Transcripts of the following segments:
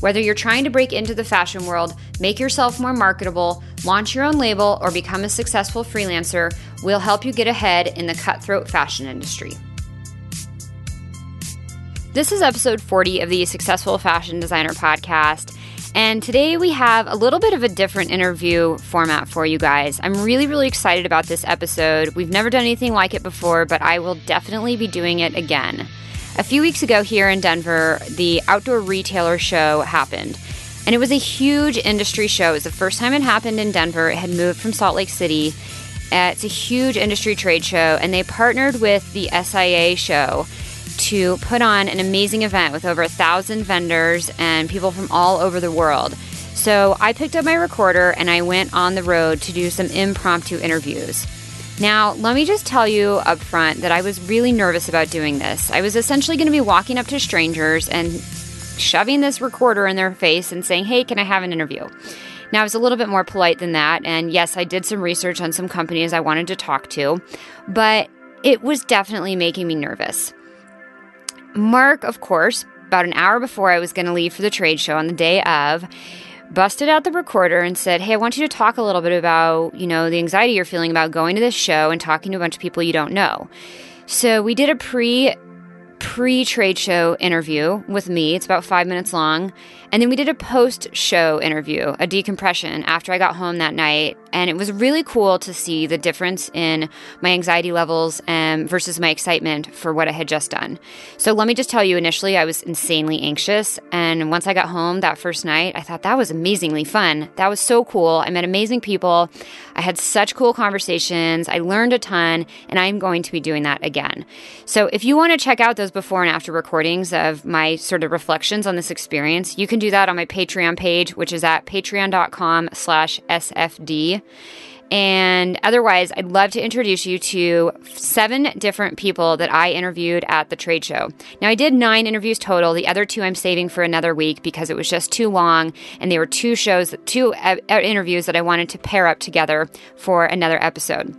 Whether you're trying to break into the fashion world, make yourself more marketable, launch your own label, or become a successful freelancer, we'll help you get ahead in the cutthroat fashion industry. This is episode 40 of the Successful Fashion Designer Podcast, and today we have a little bit of a different interview format for you guys. I'm really excited about this episode. We've never done anything like it before, but I will definitely be doing it again. A few weeks ago here in Denver, the Outdoor Retailer show happened, and it was a huge industry show. It was the first time it happened in Denver. It had moved from Salt Lake City. It's a huge industry trade show, and they partnered with the SIA show to put on an amazing event with over 1,000 vendors and people from all over the world. So I picked up my recorder and I went on the road to do some impromptu interviews. Now, let me just tell you up front that I was really nervous about doing this. I was essentially going to be walking up to strangers and shoving this recorder in their face and saying, hey, can I have an interview? Now, I was a little bit more polite than that. And yes, I did some research on some companies I wanted to talk to, but it was definitely making me nervous. Mark, of course, about an hour before I was going to leave for the trade show on the day of, busted out the recorder and said, hey, I want you to talk a little bit about, the anxiety you're feeling about going to this show and talking to a bunch of people you don't know. So we did a pre-trade show interview with me. It's about 5 minutes long. And then we did a post-show interview, a decompression after I got home that night. And it was really cool to see the difference in my anxiety levels versus my excitement for what I had just done. So let me just tell you, initially, I was insanely anxious. And once I got home that first night, I thought that was amazingly fun. That was so cool. I met amazing people. I had such cool conversations. I learned a ton, and I'm going to be doing that again. So if you want to check out those before and after recordings of my sort of reflections on this experience, you can do that on my Patreon page, which is at patreon.com/sfd. And otherwise, I'd love to introduce you to 7 different people that I interviewed at the trade show. Now, I did 9 interviews total. The other 2 I'm saving for another week because it was just too long, and there were 2 interviews that I wanted to pair up together for another episode.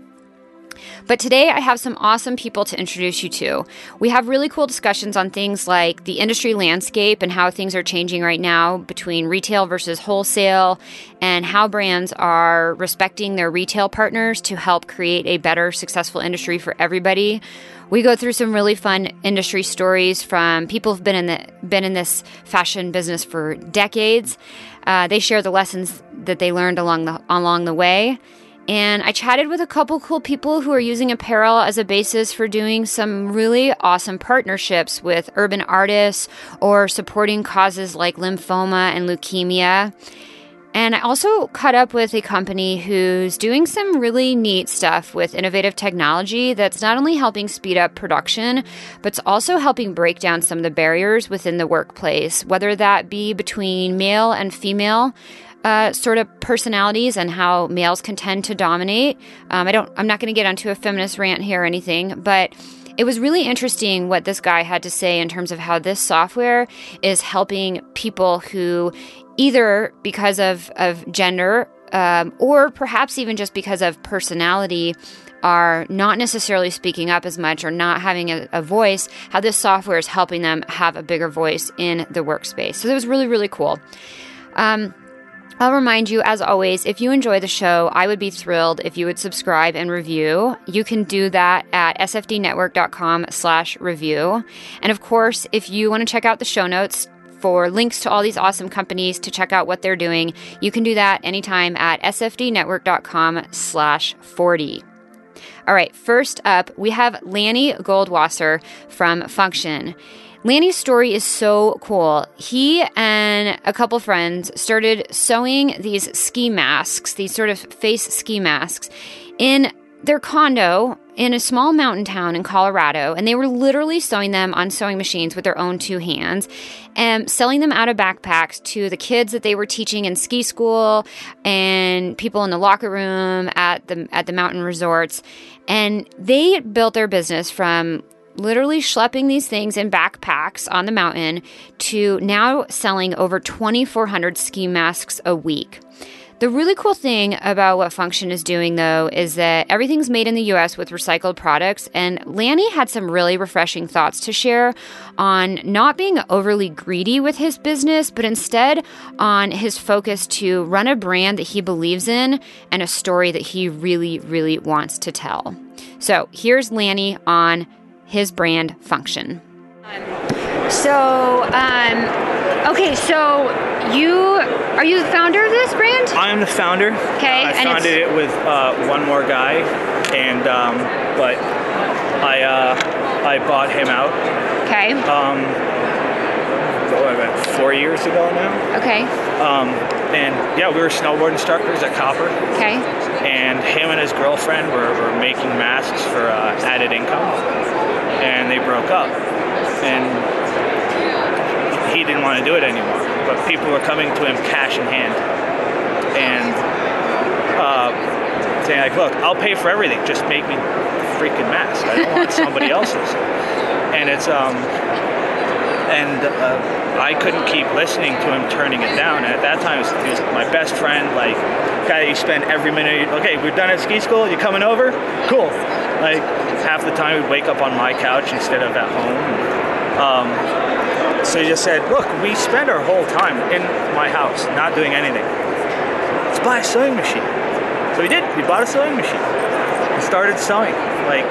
But today I have some awesome people to introduce you to. We have really cool discussions on things like the industry landscape and how things are changing right now between retail versus wholesale, and how brands are respecting their retail partners to help create a better, successful industry for everybody. We go through some really fun industry stories from people who've been in this fashion business for decades. They share the lessons that they learned along the way. And I chatted with a couple cool people who are using apparel as a basis for doing some really awesome partnerships with urban artists or supporting causes like lymphoma and leukemia. And I also caught up with a company who's doing some really neat stuff with innovative technology that's not only helping speed up production, but it's also helping break down some of the barriers within the workplace, whether that be between male and female sort of personalities and how males can tend to dominate. I'm not going to get onto a feminist rant here or anything, but it was really interesting what this guy had to say in terms of how this software is helping people who either because of gender or perhaps even just because of personality are not necessarily speaking up as much or not having a voice, how this software is helping them have a bigger voice in the workspace. So that was really cool. I'll remind you, as always, if you enjoy the show, I would be thrilled if you would subscribe and review. You can do that at sfdnetwork.com/review. And of course, if you want to check out the show notes for links to all these awesome companies to check out what they're doing, you can do that anytime at sfdnetwork.com/40. All right, first up, we have Lanny Goldwasser from Function. Lanny's story is so cool. He and a couple friends started sewing these ski masks, these sort of face ski masks, in their condo in a small mountain town in Colorado, and they were literally sewing them on sewing machines with their own two hands and selling them out of backpacks to the kids that they were teaching in ski school and people in the locker room at the mountain resorts. And they built their business from literally schlepping these things in backpacks on the mountain to now selling over 2,400 ski masks a week. The really cool thing about what Function is doing, though, is that everything's made in the U.S. with recycled products, and Lanny had some really refreshing thoughts to share on not being overly greedy with his business, but instead on his focus to run a brand that he believes in and a story that he really, really wants to tell. So here's Lanny on his brand, Function. Are you the founder of this brand? I am the founder. Okay. I founded it with one more guy, and but I bought him out. Okay. 4 years ago now. Okay. And yeah, we were snowboard instructors at Copper. Okay. And him and his girlfriend were making masks for added income, and they broke up, and he didn't want to do it anymore, but people were coming to him cash in hand and saying like, look, I'll pay for everything, just make me a freaking mask. I don't want somebody else's. And it's I couldn't keep listening to him turning it down. And at that time, he was my best friend, like guy that you spend every minute. Okay, we're done at ski school. You coming over? Cool. Like half the time, we'd wake up on my couch instead of at home. So he just said, look, we spend our whole time in my house not doing anything. Let's buy a sewing machine. So we did. We bought a sewing machine and started sewing. Like,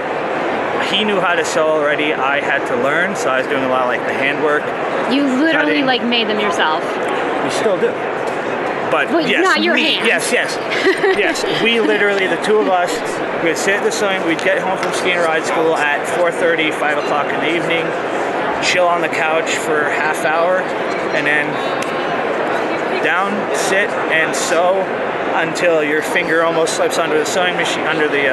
he knew how to sew already. I had to learn, so I was doing a lot of, like, the handwork. You literally, like, made them yourself. We still do. But yes, not your hands. Yes. We literally, the two of us, we would sit at the sewing. We'd get home from ski and ride school at 4:30, 5 o'clock in the evening. Chill on the couch for a half hour, and then down, sit, and sew until your finger almost slips under the sewing machine, under the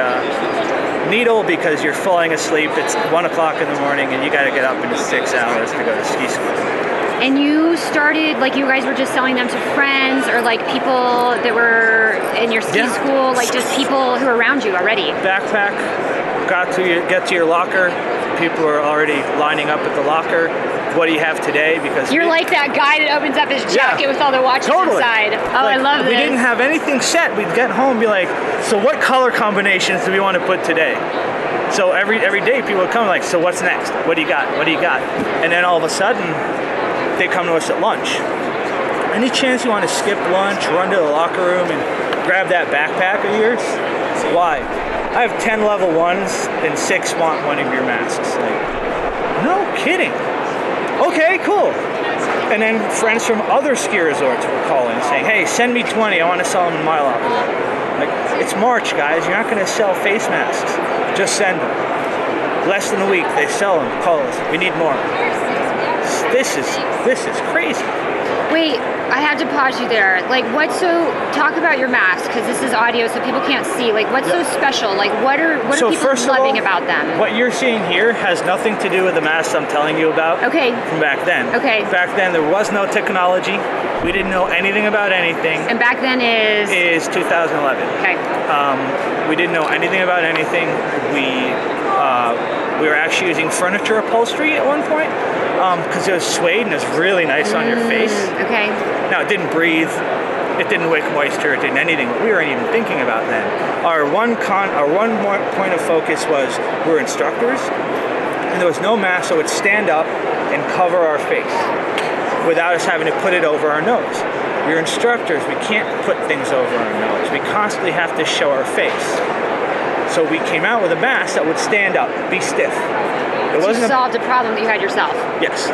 needle, because you're falling asleep. It's 1 o'clock in the morning, and you got to get up in 6 hours to go to ski school. And you started, like, you guys were just selling them to friends or, like, people that were in your ski school, like, just people who were around you already. Backpack, get to your locker. People are already lining up at the locker. What do you have today? Because you're like that guy that opens up his jacket with all the watches inside. Oh, like, I love this. We didn't have anything set. We'd get home and be like, so what color combinations do we want to put today? So every day people would come like, so what's next? What do you got? What do you got? And then all of a sudden, they come to us at lunch. Any chance you want to skip lunch, run to the locker room, and grab that backpack of yours? Why? I have 10 level ones and 6 want one of your masks. Like, no kidding. Okay, cool. And then friends from other ski resorts will call in saying, hey, send me 20. I want to sell them in my locker. Like, it's March, guys. You're not going to sell face masks. Just send them. Less than a week, they sell them. Call us. We need more. This is crazy. Wait, I had to pause you there. Like, talk about your mask, because this is audio, so people can't see. Like, what's so special? Like, what are people loving about them? What you're seeing here has nothing to do with the masks I'm telling you about from back then. Okay. Back then, there was no technology. We didn't know anything about anything. And back then is 2011. Okay. We didn't know anything about anything. We were actually using furniture upholstery at one point. Because it was suede and it was really nice on your face. Okay. Now, it didn't breathe. It didn't wick moisture. It didn't anything. We weren't even thinking about then. Our one point of focus was we were instructors, and there was no mask, so it would stand up and cover our face without us having to put it over our nose. We're instructors. We can't put things over our nose. We constantly have to show our face. So we came out with a mask that would stand up, be stiff. You solved a problem that you had yourself. Yes.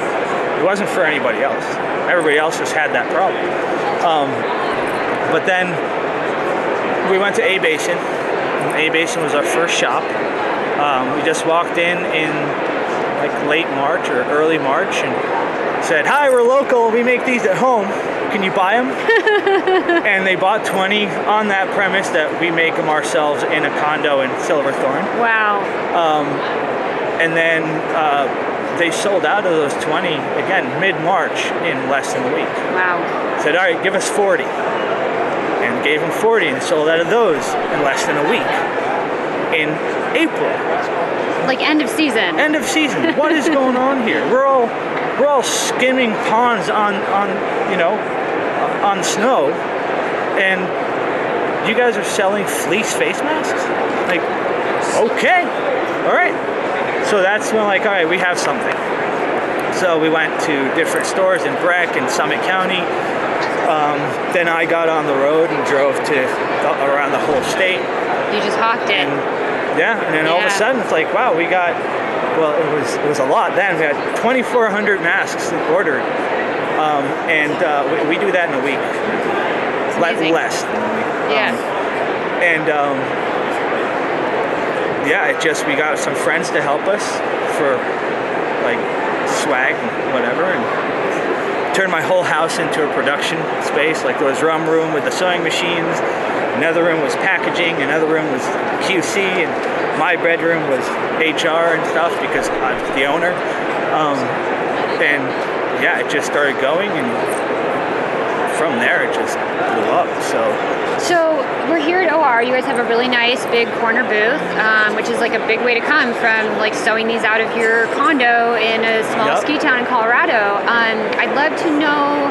It wasn't for anybody else. Everybody else just had that problem. But then we went to A Basin. A Basin was our first shop. We just walked in like late March or early March and said, hi, we're local. We make these at home. Can you buy them? And they bought 20 on that premise that we make them ourselves in a condo in Silverthorne. Wow. And then they sold out of those 20, again, mid-March in less than a week. Wow. Said, all right, give us 40. And gave them 40 and sold out of those in less than a week in April. Like end of season. End of season. What is going on here? We're all skimming ponds on snow, and you guys are selling fleece face masks? Like, okay, all right. So that's when, like, all right, we have something. So we went to different stores in Breck and Summit County. Then I got on the road and drove to around the whole state. You just hawked it. And then all of a sudden, it's like, wow, we got, well, it was a lot then. We had 2,400 masks ordered. We do that in a week. Less than a week. We got some friends to help us for like swag and whatever, and turned my whole house into a production space. Like there was one room with the sewing machines, another room was packaging, another room was QC, and my bedroom was HR and stuff because I'm the owner. It just started going, and from there it just blew up. So we're here at OR. You guys have a really nice big corner booth, which is like a big way to come from like sewing these out of your condo in a small ski town in Colorado. I'd love to know,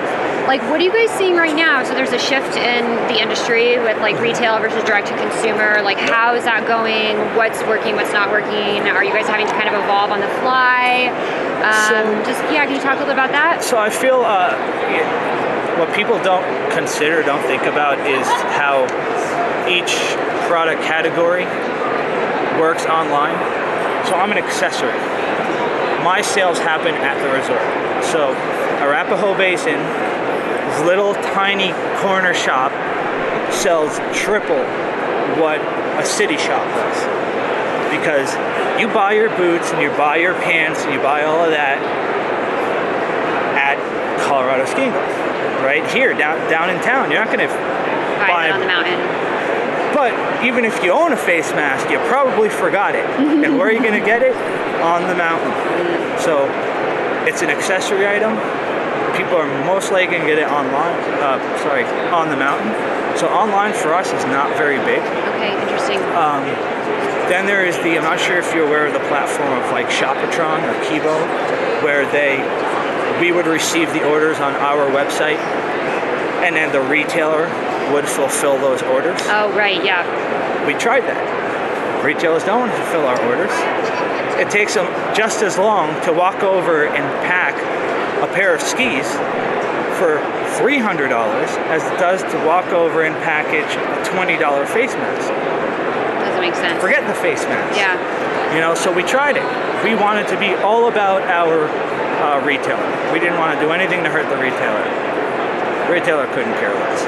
like, what are you guys seeing right now? So there's a shift in the industry with like retail versus direct to consumer. Like, how is that going? What's working? What's not working? Are you guys having to kind of evolve on the fly? Can you talk a little about that? So I feel what people don't think about is how each product category works online. So I'm an accessory. My sales happen at the resort. So Arapahoe Basin, this little tiny corner shop, sells triple what a city shop does. Because you buy your boots and you buy your pants and you buy all of that at Colorado Ski Golf. Right here, down in town. You're not going to buy it on the mountain. But even if you own a face mask, you probably forgot it. And where are you going to get it? On the mountain. So it's an accessory item. People are most likely going to get it on the mountain. So online for us is not very big. Okay, interesting. Then there is I'm not sure if you're aware of the platform of like Shopatron or Kibo, where we would receive the orders on our website, and then the retailer would fulfill those orders. Oh, right, yeah. We tried that. Retailers don't want to fulfill our orders. It takes them just as long to walk over and pack a pair of skis for $300 as it does to walk over and package a $20 face mask. Doesn't make sense. Forget the face mask. Yeah. So we tried it. We wanted to be all about our retailer. We didn't want to do anything to hurt the retailer. Retailer couldn't care less.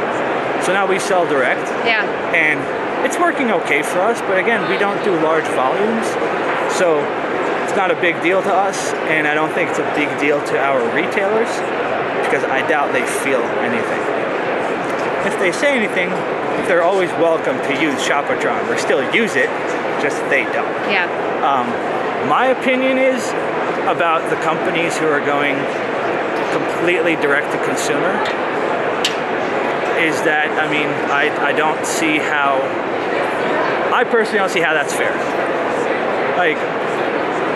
So now we sell direct. Yeah. And it's working okay for us, but again, we don't do large volumes. So it's not a big deal to us, and I don't think it's a big deal to our retailers because I doubt they feel anything. If they say anything, they're always welcome to use Shopatron or still use it, just they don't. Yeah. My opinion is about the companies who are going completely direct to consumer is that, I personally don't see how that's fair. Like,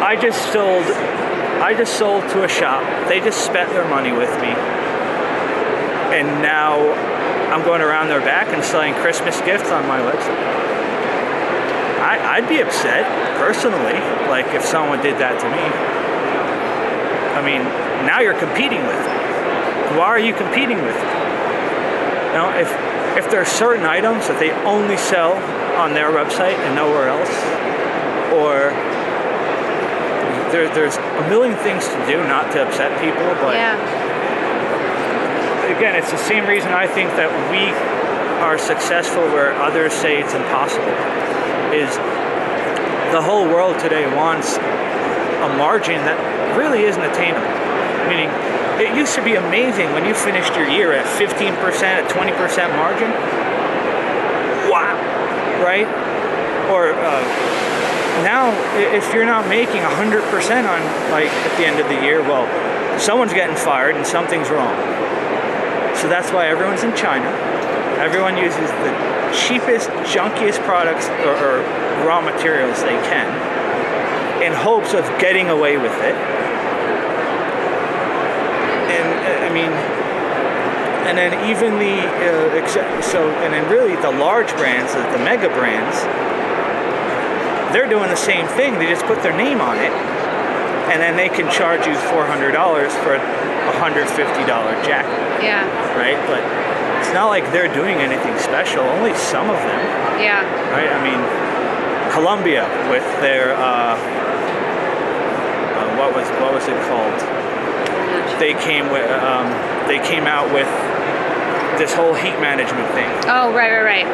I just sold to a shop, they just spent their money with me, and now I'm going around their back and selling Christmas gifts on my website. I'd be upset, personally, like, if someone did that to me. I mean, now you're competing with them. Why are you competing with them? If there are certain items that they only sell on their website and nowhere else, or there's a million things to do not to upset people, but again, it's the same reason I think that we are successful where others say it's impossible, is the whole world today wants a margin that really isn't attainable. Meaning, It used to be amazing when you finished your year at 15%, at 20% margin. Wow, right? Or now, if you're not making 100% on, like, at the end of the year, well, someone's getting fired and something's wrong. So that's why everyone's in China. Everyone uses the cheapest, junkiest products or raw materials they can in hopes of getting away with it. And I mean, and then even the and then really the large brands, the mega brands, they're doing the same thing. They just put their name on it, and then they can charge you $400 for a $150 jacket. Yeah. Right, but it's not like they're doing anything special. Only some of them. Yeah. Right. I mean, Columbia with their what was it called? They came out with this whole heat management thing. Oh, right.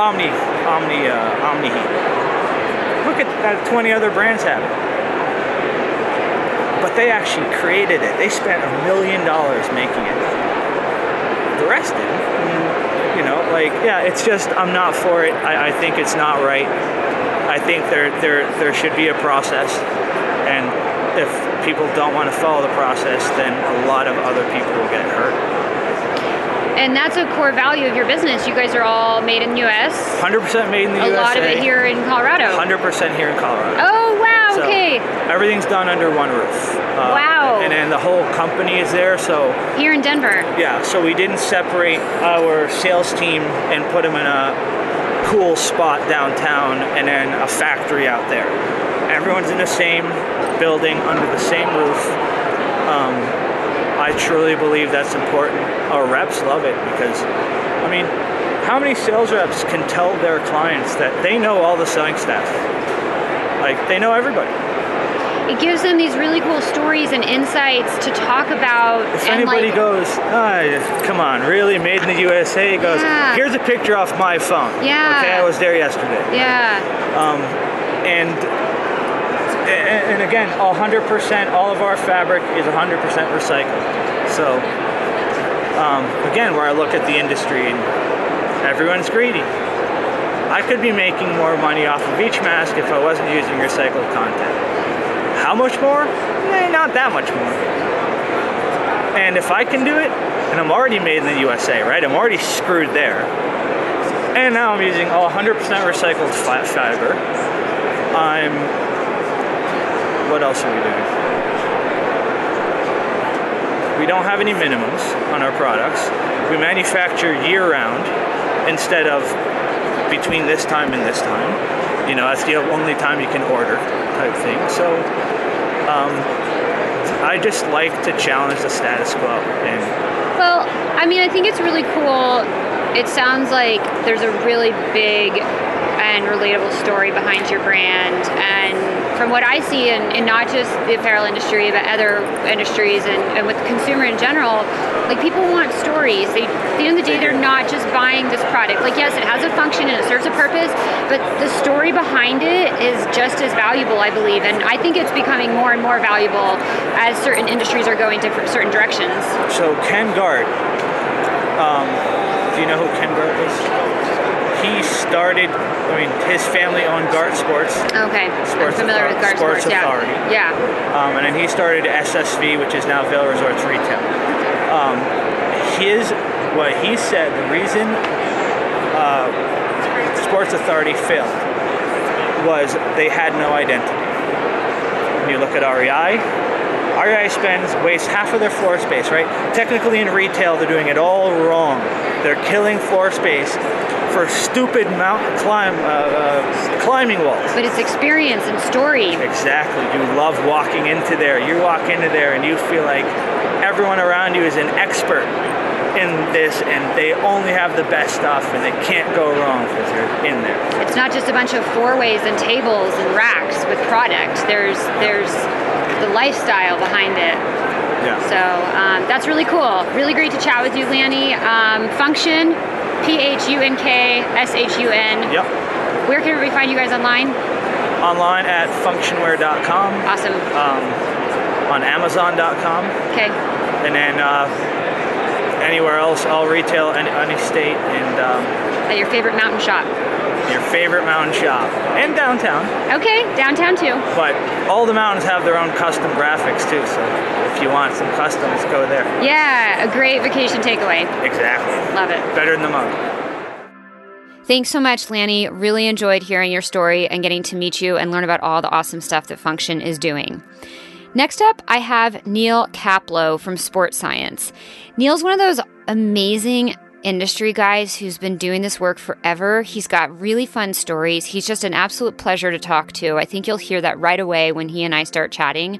Omni Heat. Look at that, 20 other brands have it. But they actually created it. They spent $1 million making it. The rest didn't. You know, like, yeah, it's just, I'm not for it. I think it's not right. I think there should be a process. And if people don't want to follow the process, then a lot of other people will get hurt. And that's a core value of your business. You guys are all made in the U.S. 100% made in the U.S. A lot of it here in Colorado. 100% here in Colorado. Oh, wow, so okay. Everything's done under one roof. Wow. And then the whole company is there, so. Here in Denver. Yeah, so we didn't separate our sales team and put them in a cool spot downtown and then a factory out there. Everyone's in the same building under the same roof. I truly believe that's important. Our reps love it because, I mean, how many sales reps can tell their clients that they know all the selling staff? Like, they know everybody. It gives them these really cool stories and insights to talk about. If anybody goes, oh, come on, really, made in the USA, goes, yeah. Here's a picture off my phone. Yeah. Okay, I was there yesterday. Yeah. And again, 100%, all of our fabric is 100% recycled. So, again, where I look at the industry, and everyone's greedy. I could be making more money off of each mask if I wasn't using recycled content. How much more? Not that much more. And if I can do it, and I'm already made in the USA, right? I'm already screwed there. And now I'm using all 100% recycled flat fiber. What else are we doing? We don't have any minimums on our products. We manufacture year-round instead of between this time and this time. You know, that's the only time you can order type thing. So I just like to challenge the status quo. And well, I mean, I think it's really cool. It sounds like there's a really big and relatable story behind your brand, and from what I see in not just the apparel industry but other industries and with the consumer in general, like, people want stories. At the end of the day, they're not just buying this product. Like, yes, it has a function and it serves a purpose, but the story behind it is just as valuable, I believe, and I think it's becoming more and more valuable as certain industries are going different certain directions. So Ken Gard, do you know who Ken Gard is? He started, I mean, his family owned Gart Sports. Okay, I'm familiar with Gart Sports Authority. Yeah. And then he started SSV, which is now Vail Resorts Retail. What he said, the reason Sports Authority failed was they had no identity. When you look at REI wastes half of their floor space, right? Technically in retail, they're doing it all wrong. They're killing floor space for stupid mountain climbing walls. But it's experience and story. Exactly. You love walking into there. You walk into there and you feel like everyone around you is an expert in this and they only have the best stuff and they can't go wrong because you're in there. It's not just a bunch of four-ways and tables and racks with product. There's the lifestyle behind it. Yeah. So that's really cool. Really great to chat with you, Lanny. Function, PHUNKSHUN. Yep. Where can everybody find you guys online? Online at functionwear.com. Awesome. On Amazon.com. Okay. and then anywhere else, all retail, any state, and at your favorite mountain shop. Your favorite mountain shop, and downtown. Okay, downtown too. But all the mountains have their own custom graphics too, so if you want some customs, go there. Yeah, a great vacation takeaway. Exactly. Love it. Better than the mountain. Thanks so much, Lanny. Really enjoyed hearing your story and getting to meet you and learn about all the awesome stuff that Function is doing. Next up, I have Neil Kaplow from Sports Science. Neil's one of those amazing industry guys who's been doing this work forever. He's got really fun stories. He's just an absolute pleasure to talk to. I think you'll hear that right away when he and I start chatting.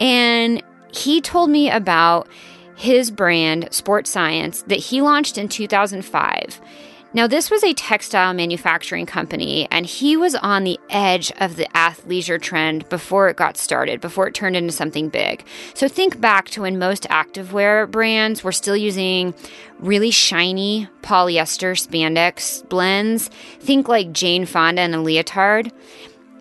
And he told me about his brand, Sports Science, that he launched in 2005. Now, this was a textile manufacturing company, and he was on the edge of the athleisure trend before it got started, before it turned into something big. So think back to when most activewear brands were still using really shiny polyester spandex blends. Think like Jane Fonda in a leotard.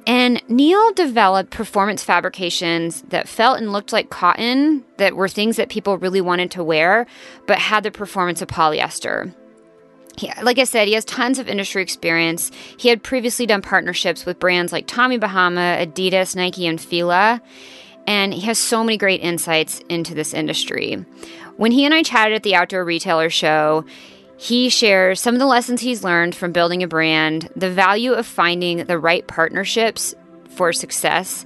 And Neil developed performance fabrications that felt and looked like cotton, that were things that people really wanted to wear, but had the performance of polyester. Like I said, he has tons of industry experience. He had previously done partnerships with brands like Tommy Bahama, Adidas, Nike, and Fila. And he has so many great insights into this industry. When he and I chatted at the Outdoor Retailer show, he shares some of the lessons he's learned from building a brand, the value of finding the right partnerships for success,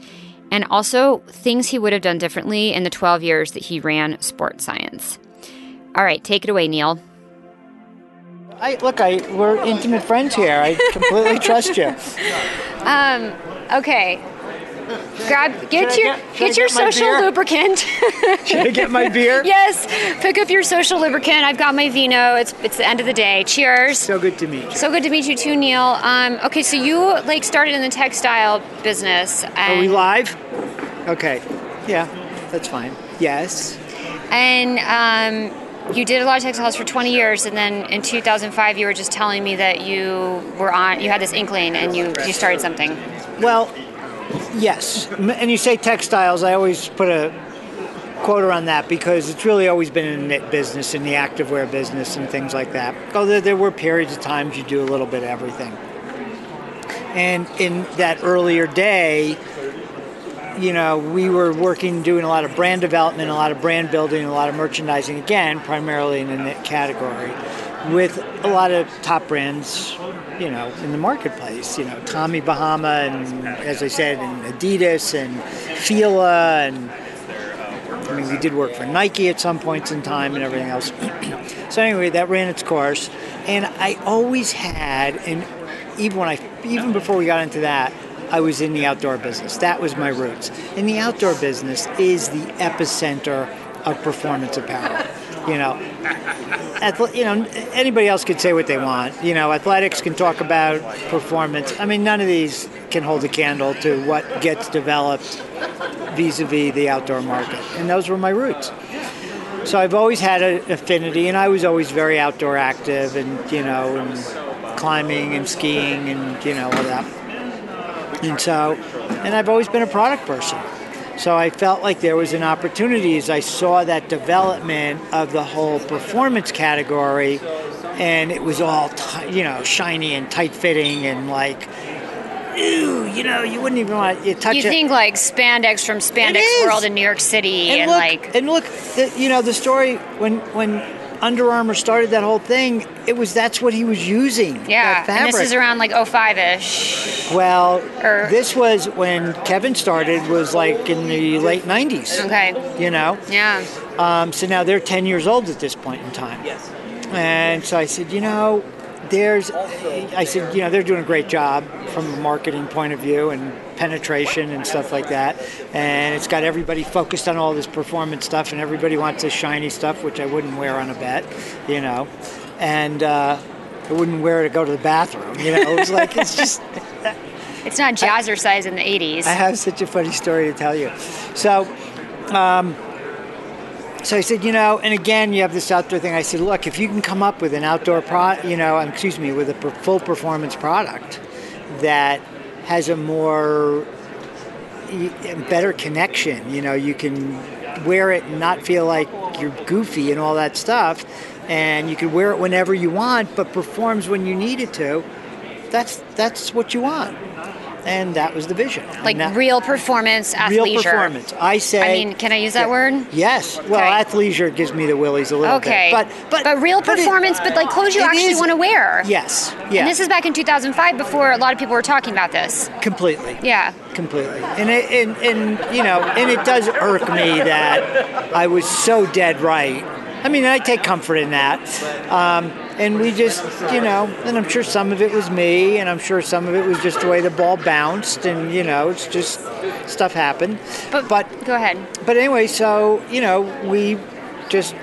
and also things he would have done differently in the 12 years that he ran Sports Science. All right, take it away, Neil. We're intimate friends here. I completely trust you. Okay. Get your social lubricant. Should I get my beer? Yes. Pick up your social lubricant. I've got my vino. It's the end of the day. Cheers. So good to meet you. So good to meet you too, Neil. Okay, so you started in the textile business. Are we live? Okay. Yeah, that's fine. Yes. And you did a lot of textiles for 20 years, and then in 2005 you were just telling me that you had this inkling and you started something. Well, yes. And you say textiles, I always put a quote on that because it's really always been in the knit business, in the activewear business and things like that. Although there were periods of times you do a little bit of everything. And in that earlier day, we were doing a lot of brand development, a lot of brand building, a lot of merchandising, again, primarily in the knit category, with a lot of top brands, in the marketplace, Tommy Bahama, and as I said, and Adidas, and Fila, and we did work for Nike at some points in time and everything else. So anyway, that ran its course, and I always had, and even before we got into that, I was in the outdoor business. That was my roots. And the outdoor business is the epicenter of performance apparel. Anybody else could say what they want. Athletics can talk about performance. None of these can hold a candle to what gets developed vis-a-vis the outdoor market. And those were my roots. So I've always had an affinity, and I was always very outdoor active and, and climbing and skiing and, all that. And I've always been a product person. So I felt like there was an opportunity as I saw that development of the whole performance category, and it was all, shiny and tight-fitting and ew, you wouldn't even want to touch it. You think spandex from Spandex World in New York City. The story when Under Armour started that whole thing, that's what he was using. Yeah, and this is around 05-ish. Well, this was when Kevin started, was in the late 90s. Okay. Yeah. So now they're 10 years old at this point in time. Yes. And so I said, they're doing a great job from a marketing point of view and penetration and stuff like that. And it's got everybody focused on all this performance stuff, and everybody wants this shiny stuff, which I wouldn't wear on a bet, And I wouldn't wear it to go to the bathroom, It was it's just... It's not jazzercise in the 80s. I have such a funny story to tell you. So I said, and again, you have this outdoor thing. I said, look, if you can come up with an outdoor product, with a full performance product that has a better connection, you can wear it and not feel like you're goofy and all that stuff, and you can wear it whenever you want, but performs when you need it to, that's what you want. And that was the vision. Like that, real performance, athleisure. Real performance. I say. I mean, can I use that word? Yes. Okay. Well, athleisure gives me the willies a little bit. But real performance, but like clothes you actually want to wear. Yes. Yeah. And this is back in 2005, before a lot of people were talking about this. Completely. Yeah. Completely. And it does irk me that I was so dead right. I mean, I take comfort in that. And we just, and I'm sure some of it was me, and I'm sure some of it was just the way the ball bounced, and, it's just stuff happened. But go ahead. But anyway, so, we just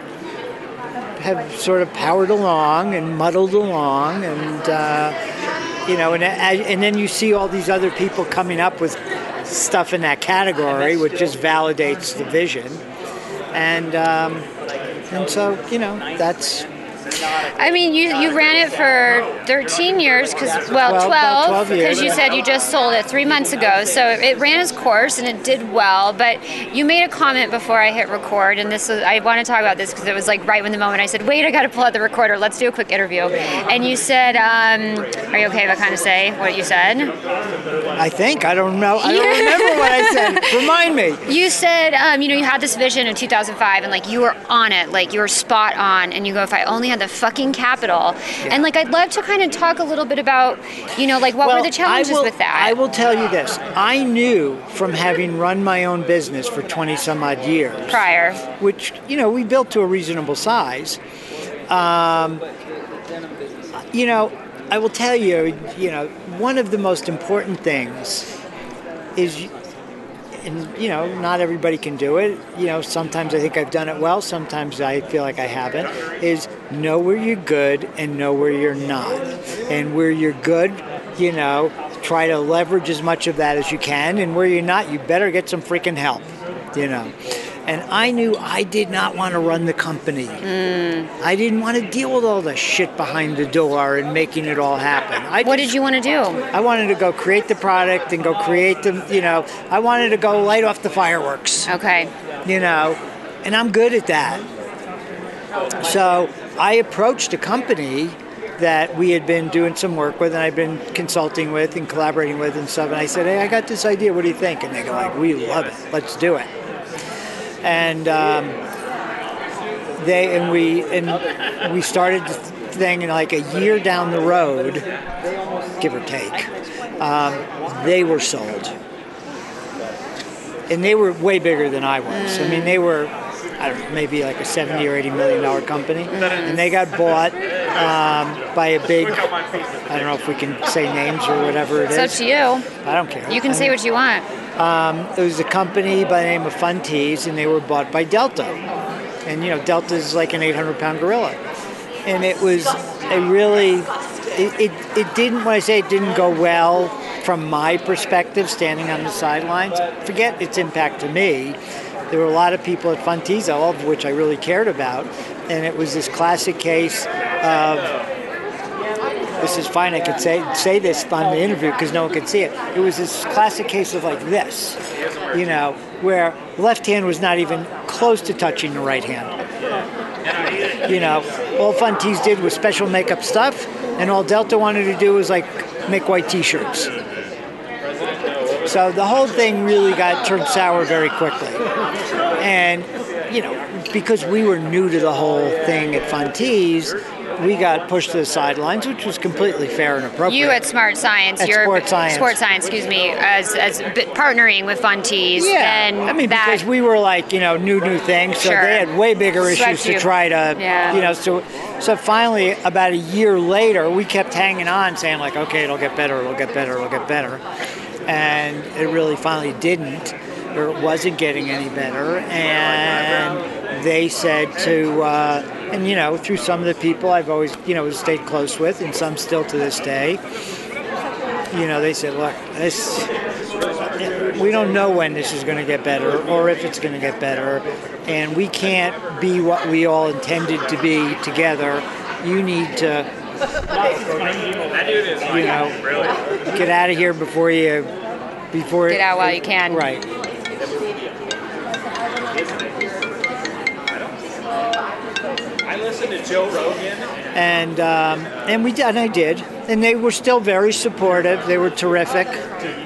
have sort of powered along and muddled along, and, and then you see all these other people coming up with stuff in that category, which just validates the vision. And so, that's... I mean, you ran it for 13 years, 12, because you said you just sold it 3 months ago. So it ran its course, and it did well. But you made a comment before I hit record, and I want to talk about this because it was like right when the moment I said, wait, I got to pull out the recorder. Let's do a quick interview. And you said, are you okay if I kind of say what you said? I think. I don't know. I don't remember what I said. Remind me. You said, you had this vision in 2005, and like you were on it. Like you were spot on. And you go, if I only had the fucking capital. Yeah. And like I'd love to kind of talk a little bit about, like what were the challenges with that? I will tell you this. I knew from having run my own business for 20 some odd years. Prior. Which, we built to a reasonable size. I will tell you, one of the most important things is, and, not everybody can do it. Sometimes I think I've done it well. Sometimes I feel like I haven't. Is know where you're good and know where you're not. And where you're good, try to leverage as much of that as you can. And where you're not, you better get some freaking help, And I knew I did not want to run the company. I didn't want to deal with all the shit behind the door and making it all happen. What did you want to do? I wanted to go create the product and go create the, I wanted to go light off the fireworks. Okay. And I'm good at that. So I approached a company that we had been doing some work with, and I've been consulting with and collaborating with and stuff. And I said, hey, I got this idea. What do you think? And they go like, we love it. Let's do it. And we started the thing, and like a year down the road, give or take, they were sold, and they were way bigger than I was. I mean, they were, I don't know, maybe like a $70 or $80 million company, and they got bought by a big. I don't know if we can say names or whatever it is. It's up to you. I don't care. You can say what you want. It was a company by the name of Funtees, and they were bought by Delta. And, Delta is like an 800-pound gorilla. And it was a really, it didn't, when I say it didn't go well from my perspective, standing on the sidelines, forget its impact to me. There were a lot of people at Funtees, all of which I really cared about. And it was this classic case of, this is fine, I could say this on the interview because no one could see it. It was this classic case of like this, where left hand was not even close to touching the right hand. All Funtees did was special makeup stuff, and all Delta wanted to do was like make white t-shirts. So the whole thing really turned sour very quickly. And, because we were new to the whole thing at Funtees, we got pushed to the sidelines, which was completely fair and appropriate. You at Sports Science, excuse me, as partnering with Funtees. Yeah, and I mean, because we were like, new things, so sure. They had way bigger issues to try to, So finally, about a year later, we kept hanging on, saying like, okay, it'll get better. And it really finally didn't, or it wasn't getting any better, and they said to... And, through some of the people I've always, stayed close with, and some still to this day, they said, look, we don't know when this is going to get better or if it's going to get better, and we can't be what we all intended to be together. You need to, get out of here before you... Get out while you can. Right. listen to Joe Rogan? And we did, and I did. And they were still very supportive. They were terrific,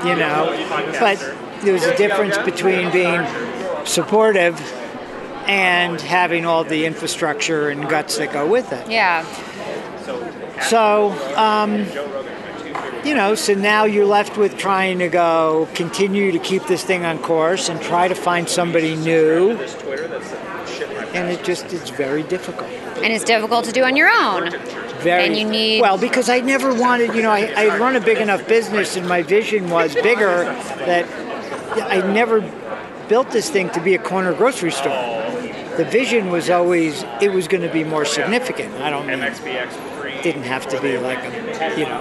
you know. But there was a difference between being supportive and having all the infrastructure and guts that go with it. Yeah. So, you know, so now you're left with trying to go continue to keep this thing on course and try to find somebody new. And it just, it's very difficult. And it's difficult to do on your own. Very. And you need... Well, because I never wanted, you know, I run a big enough business and my vision was bigger that I never built this thing to be a corner grocery store. The vision was always, it was going to be more significant. I don't mean, it didn't have to be like a, you know,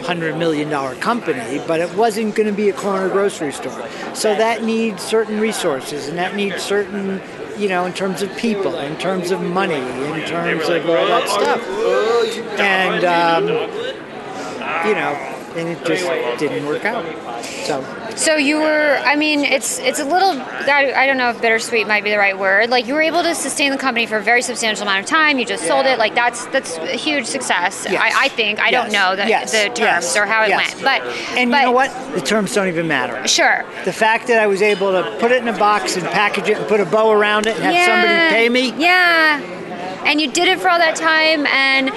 $100 million company, but it wasn't going to be a corner grocery store. So that needs certain resources, and that needs certain, you know, in terms of people, in terms of money, in terms of all that stuff. And, you know, and it just didn't work out. So you were, I mean, it's a little, I don't know if bittersweet might be the right word. Like, you were able to sustain the company for a very substantial amount of time. You just sold it. Like, that's a huge success. Yes. I think. I don't know the terms or how it went. But you know what? The terms don't even matter. Sure. The fact that I was able to put it in a box and package it and put a bow around it and have somebody pay me. Yeah. And you did it for all that time, and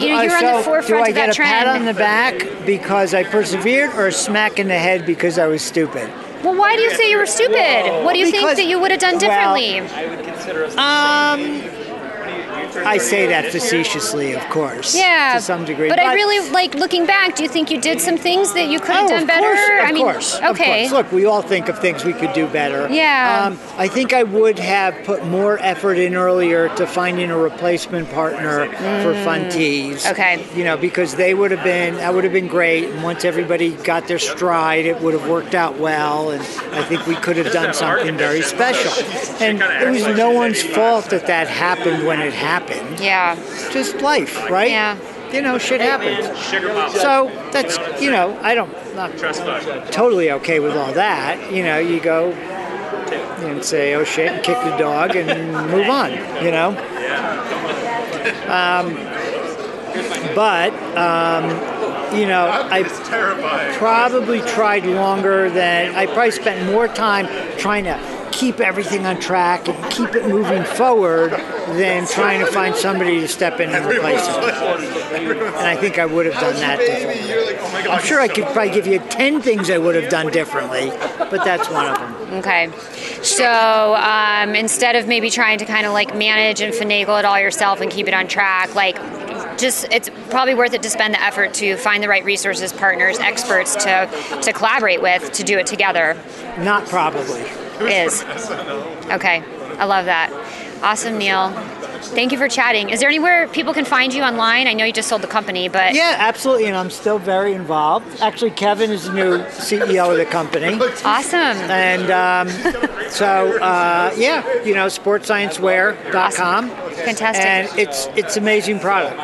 you're on the forefront of that trend. Do I get a pat on the back because I persevered, or a smack in the head because I was stupid? Well, why do you say you were stupid? What do you think that you would have done differently? Well, I would consider us I say that facetiously, of course. Yeah. To some degree. But I really, like, looking back, do you think you did some things that you could have done better? Of course. Look, we all think of things we could do better. Yeah. I think I would have put more effort in earlier to finding a replacement partner for Funtees. Okay. You know, because that would have been great. And once everybody got their stride, it would have worked out well. And I think we could have done something very special. And it was no one's fault that that happened when it happened. Yeah. Just life, right? Yeah. You know, shit happens. So that's, you know, I'm not totally okay with all that. You know, you go and say, oh shit, and kick the dog and move on, you know? You know, I probably tried longer than, I probably spent more time trying to keep everything on track and keep it moving forward than trying to find somebody to step in and replace it. And I think I would have done that differently. I'm sure I could probably give you 10 things I would have done differently, but that's one of them. Okay. So instead of maybe trying to kind of like manage and finagle it all yourself and keep it on track, like just it's probably worth it to spend the effort to find the right resources, partners, experts to collaborate with to do it together. Not probably. Is. Okay. I love that. Awesome, Neil. Thank you for chatting. Is there anywhere people can find you online? I know you just sold the company, but... Yeah, absolutely, and I'm still very involved. Actually, Kevin is the new CEO of the company. Awesome. And you know, sportsciencewear.com. Awesome. Fantastic. And it's amazing product.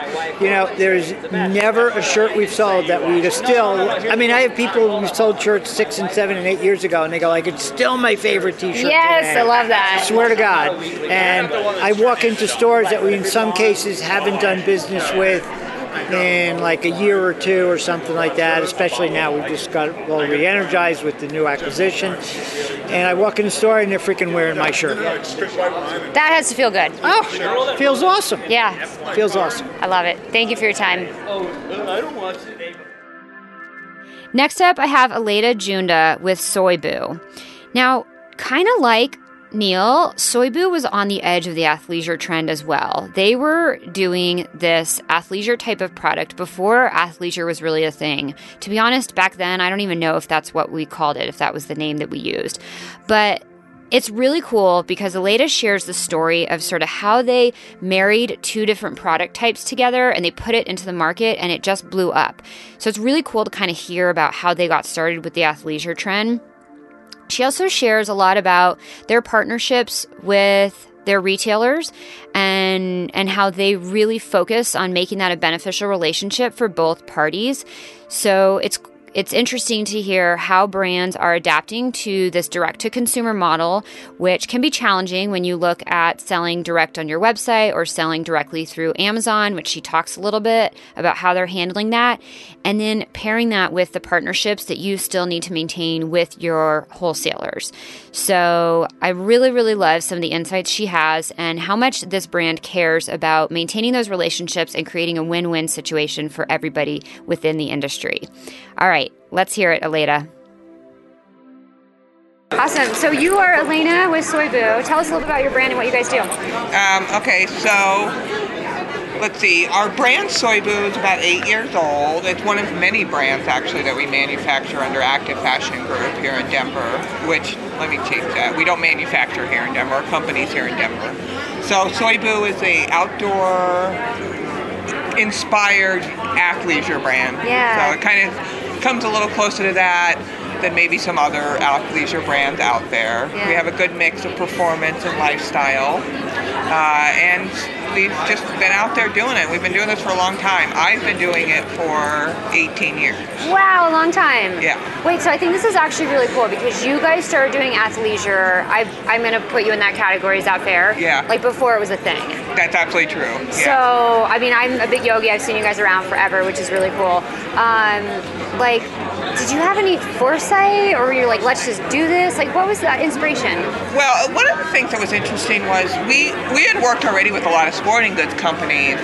You know, there's never a shirt we've sold that we still... I mean, I have people who sold shirts 6 and 7 and 8 years ago, and they go like, it's still my favorite T-shirt Yes, today. I love that. I swear to God. And I walk into stores that we, in some cases, haven't done business with in like a year or two or something like that, especially now we just got well re-energized with the new acquisition. And I walk in the store and they're freaking wearing my shirt. That has to feel good. Oh, feels awesome. Yeah. Feels awesome. I love it. Thank you for your time. Next up, I have Aleda Junda with Soybu. Now, kind of like Neil, Soybu was on the edge of the athleisure trend as well. They were doing this athleisure type of product before athleisure was really a thing. To be honest, back then, I don't even know if that's what we called it, if that was the name that we used. But it's really cool because Aleda shares the story of sort of how they married two different product types together and they put it into the market and it just blew up. So it's really cool to kind of hear about how they got started with the athleisure trend. She also shares a lot about their partnerships with their retailers and how they really focus on making that a beneficial relationship for both parties. So it's it's interesting to hear how brands are adapting to this direct-to-consumer model, which can be challenging when you look at selling direct on your website or selling directly through Amazon, which she talks a little bit about how they're handling that, and then pairing that with the partnerships that you still need to maintain with your wholesalers. So I really, really love some of the insights she has and how much this brand cares about maintaining those relationships and creating a win-win situation for everybody within the industry. All right, let's hear it, Aleda. Awesome. So you are Aleda with Soybu. Tell us a little bit about your brand and what you guys do. Let's see. Our brand Soybu is about 8 years old. It's one of many brands, actually, that we manufacture under Active Fashion Group here in Denver, which, let me change that. We don't manufacture here in Denver. Our company's here in Denver. So Soybu is an outdoor-inspired athleisure brand. Yeah. So it kind of comes a little closer to that than maybe some other athleisure brands out there. Yeah. We have a good mix of performance and lifestyle. And we've just been out there doing it. We've been doing this for a long time. I've been doing it for 18 years. Wow, a long time. Yeah. Wait, so I think this is actually really cool because you guys started doing athleisure. I'm going to put you in that category. Is that fair? Yeah. Like before it was a thing. That's absolutely true. Yeah. So, I mean, I'm a big yogi. I've seen you guys around forever, which is really cool. Did you have any foresight or you're like, let's just do this? Like, what was that inspiration? Well, one of the things that was interesting was we had worked already with a lot of sporting goods companies,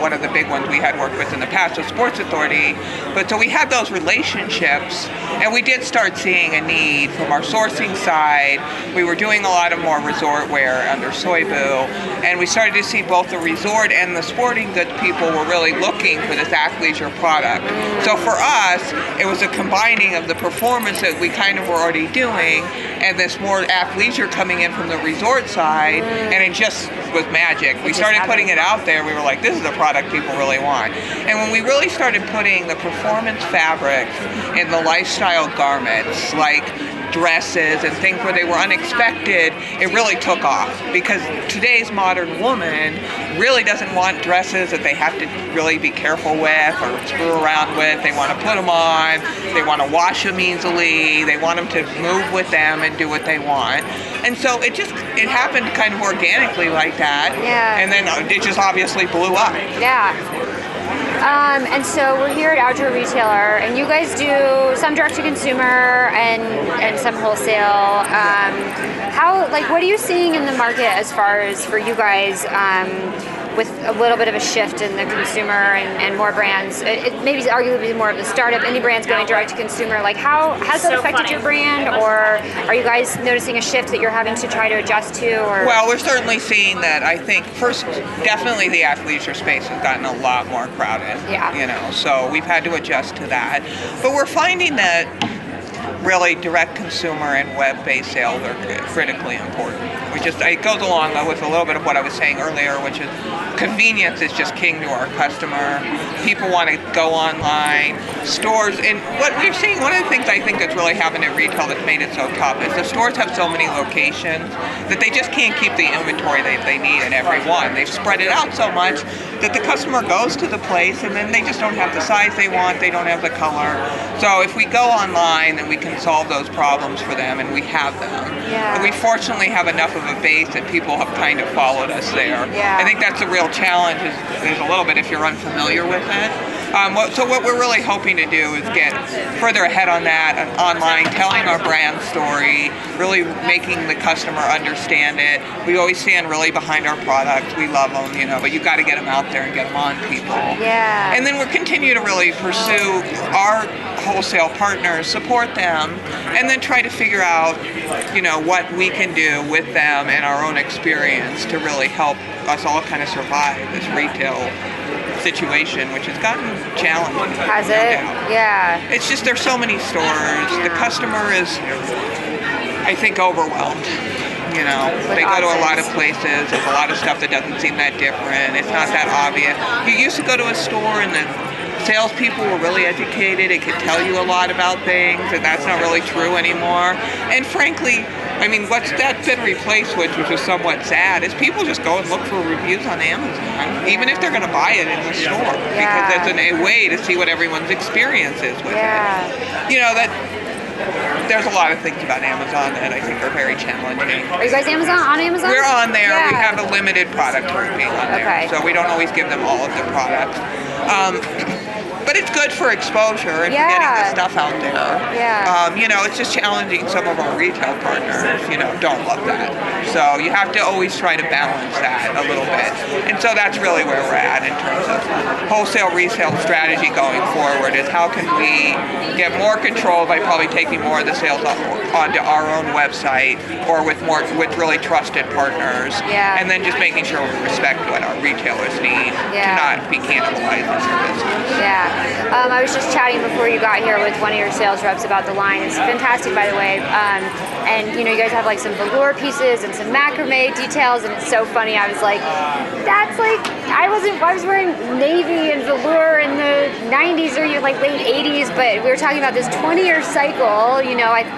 one of the big ones we had worked with in the past was Sports Authority. But so we had those relationships, and we did start seeing a need from our sourcing side. We were doing a lot of more resort wear under Soybu, and we started to see both the resort and the sporting goods people were really looking for this athleisure product. So for us, it was a combining of the performance that we kind of were already doing and this more athleisure coming in from the resort side, and it just was magic. We started putting it out there. We were like, this is a product people really want. And when we really started putting the performance fabrics in the lifestyle garments, like dresses and things where they were unexpected, it really took off because today's modern woman really doesn't want dresses that they have to really be careful with or screw around with. They want to put them on, they want to wash them easily, they want them to move with them and do what they want. And so it happened kind of organically like that. Yeah. And then it just obviously blew up. Yeah. And so we're here at Outdoor Retailer, and you guys do some direct-to-consumer and some wholesale. What are you seeing in the market as far as for you guys with a little bit of a shift in the consumer and more brands? It maybe arguably more of the startup, indie brands going direct-to-consumer. Like, how has that affected your brand, or are you guys noticing a shift that you're having to try to adjust to? Or? Well, we're certainly seeing that. I think, first, definitely the athleisure space has gotten a lot more crowded. Yeah. So we've had to adjust to that. But we're finding that really direct consumer and web-based sales are critically important. It goes along with a little bit of what I was saying earlier, which is convenience is just king to our customer. People want to go online, stores, and what we're seeing, one of the things I think that's really happened at retail that's made it so tough is the stores have so many locations that they just can't keep the inventory that they need in every one. They've spread it out so much that the customer goes to the place and then they just don't have the size they want, they don't have the color. So if we go online, then we can solve those problems for them, and we have them. Yeah. And we fortunately have enough of a base that people have kind of followed us there. Yeah. I think that's a real challenge is a little bit if you're unfamiliar with it. What we're really hoping to do is get further ahead on that, online, telling our brand story, really making the customer understand it. We always stand really behind our products. We love them, but you've got to get them out there and get them on people. Yeah. And then we'll continue to really pursue our wholesale partners, support them, and then try to figure out, what we can do with them and our own experience to really help us all kind of survive this retail situation, which has gotten challenging. Has it? Yeah. It's just there's so many stores. Yeah. The customer is, I think, overwhelmed. They go to a lot of places. There's a lot of stuff that doesn't seem that different. It's not that obvious. You used to go to a store and the salespeople were really educated. It could tell you a lot about things, and that's not really true anymore. And frankly, I mean, what's that's been replaced with, which is somewhat sad, is people just go and look for reviews on Amazon, even if they're going to buy it in the store, because that's a way to see what everyone's experience is with it. You know, that there's a lot of things about Amazon that I think are very challenging. Are you guys on Amazon? We're on there. Yeah. We have a limited product grouping on there, so we don't always give them all of the products. But it's good for exposure and for getting the stuff out there. Yeah. You know, it's just challenging. Some of our retail partners, you know, don't love that. So you have to always try to balance that a little bit. And so that's really where we're at in terms of wholesale resale strategy going forward, is how can we get more control by probably taking more of the sales onto our own website or with really trusted partners. Yeah. And then just making sure we respect what our retailers need to not be cannibalizing their business. Yeah. I was just chatting before you got here with one of your sales reps about the line. It's fantastic, by the way. And you know, you guys have like some velour pieces and some macrame details, and it's so funny. I was like, that's like, I was wearing navy and velour in the 90s or like late 80s, but we were talking about this 20-year cycle. You know, like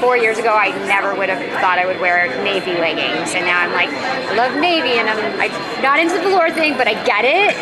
4 years ago, I never would have thought I would wear navy leggings, and now I'm like, I love navy, and I'm not into the velour thing, but I get it.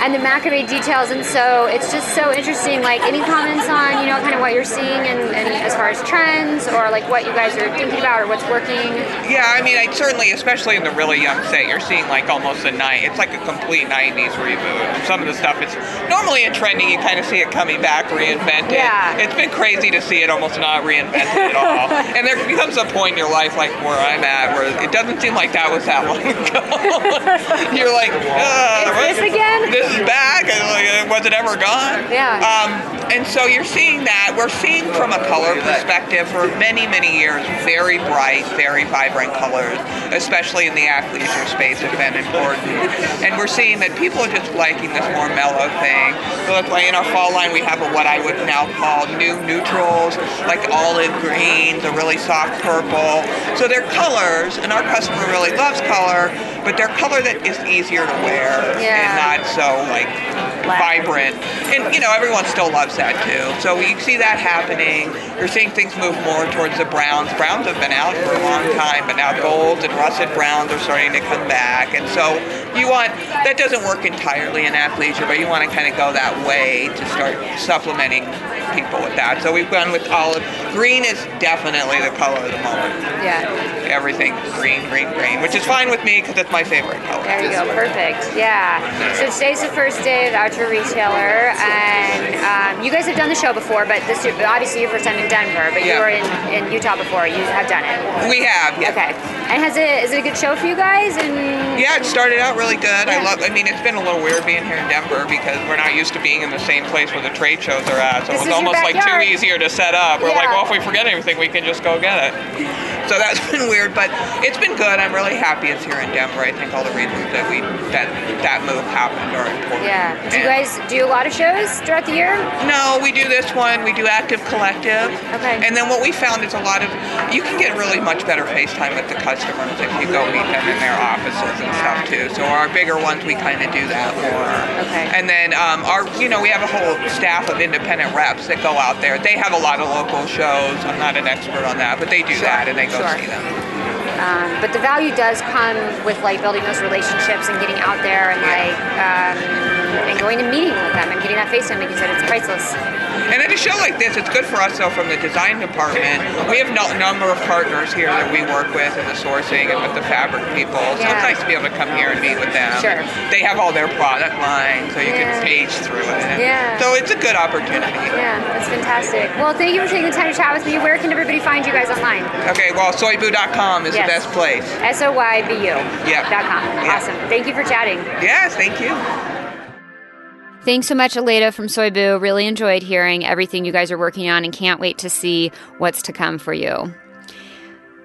And the macrame details. And so it's just so interesting. Like, any comments on, you know, kind of what you're seeing and as far as trends, or like what you guys are thinking about or what's working? Yeah, I mean, I certainly, especially in the really young set, you're seeing like almost it's like a complete 90s reboot. Some of the stuff, it's normally a trending, you kind of see it coming back, reinvented. Yeah. It's been crazy to see it almost not reinvented at all. And there becomes a point in your life, like where I'm at, where it doesn't seem like that was that long ago. You're like, is this again? This is back. Was it ever gone? Yeah. And so you're seeing that. We're seeing from a color perspective for many, many years, very bright, very vibrant colors, especially in the athleisure space, have been important. And we're seeing that people are just liking this more mellow thing. So that's why in our fall line we have what I would now call new neutrals, like olive greens, a really soft purple. So they're colors, and our customer really loves color, but they're color that is easier to wear and not so vibrant. And you know, everyone still loves that too. So you see that happening. You're seeing things move more towards the browns. Browns have been out for a long time, but now golds and russet browns are starting to come back. And so you want, that doesn't work entirely in athleisure, but you want to kind of go that way to start supplementing people with that. So we've gone with olive. Green is definitely the color of the moment. Yeah. Everything green, green, green, which is fine with me because it's my favorite color. There you go. Perfect. Yeah. So today's the first day of Outdoor Retailer, and you guys have done the show before, but this obviously your first time in Denver, but you were in Utah before. You have done it. We have. Yeah. Okay. And is it a good show for you guys? And yeah, it started out really good. Yeah. I mean, it's been a little weird being here in Denver because we're not used to being in the same place where the trade shows are at. So it's almost like too easier to set up. We're like, well, if we forget anything, we can just go get it. So that's been weird, but it's been good. I'm really happy it's here in Denver. I think all the reasons that move happened are important. Yeah. Do you guys do a lot of shows throughout the year? No, we do this one. We do Active Collective. Okay. And then what we found is you can get really much better face time with the customers if you go meet them in their offices and stuff too. So our bigger ones, we kind of do that more. Okay. And then we have a whole staff of independent reps that go out there. They have a lot of local shows. I'm not an expert on that, but they do that, and they go. But the value does come with like building those relationships and getting out there and and going to meeting with them and getting that face time, because it's priceless. And at a show like this, it's good for us, though, from the design department. We have a number of partners here that we work with in the sourcing and with the fabric people. So it's nice to be able to come here and meet with them. Sure. They have all their product lines, so you can page through it. Yeah. So it's a good opportunity. Yeah, that's fantastic. Well, thank you for taking the time to chat with me. Where can everybody find you guys online? Okay, well, soybu.com is the best place. SOYBU.com. Yeah. Awesome. Thank you for chatting. Yes, thank you. Thanks so much, Aleda from Soybu. Really enjoyed hearing everything you guys are working on and can't wait to see what's to come for you.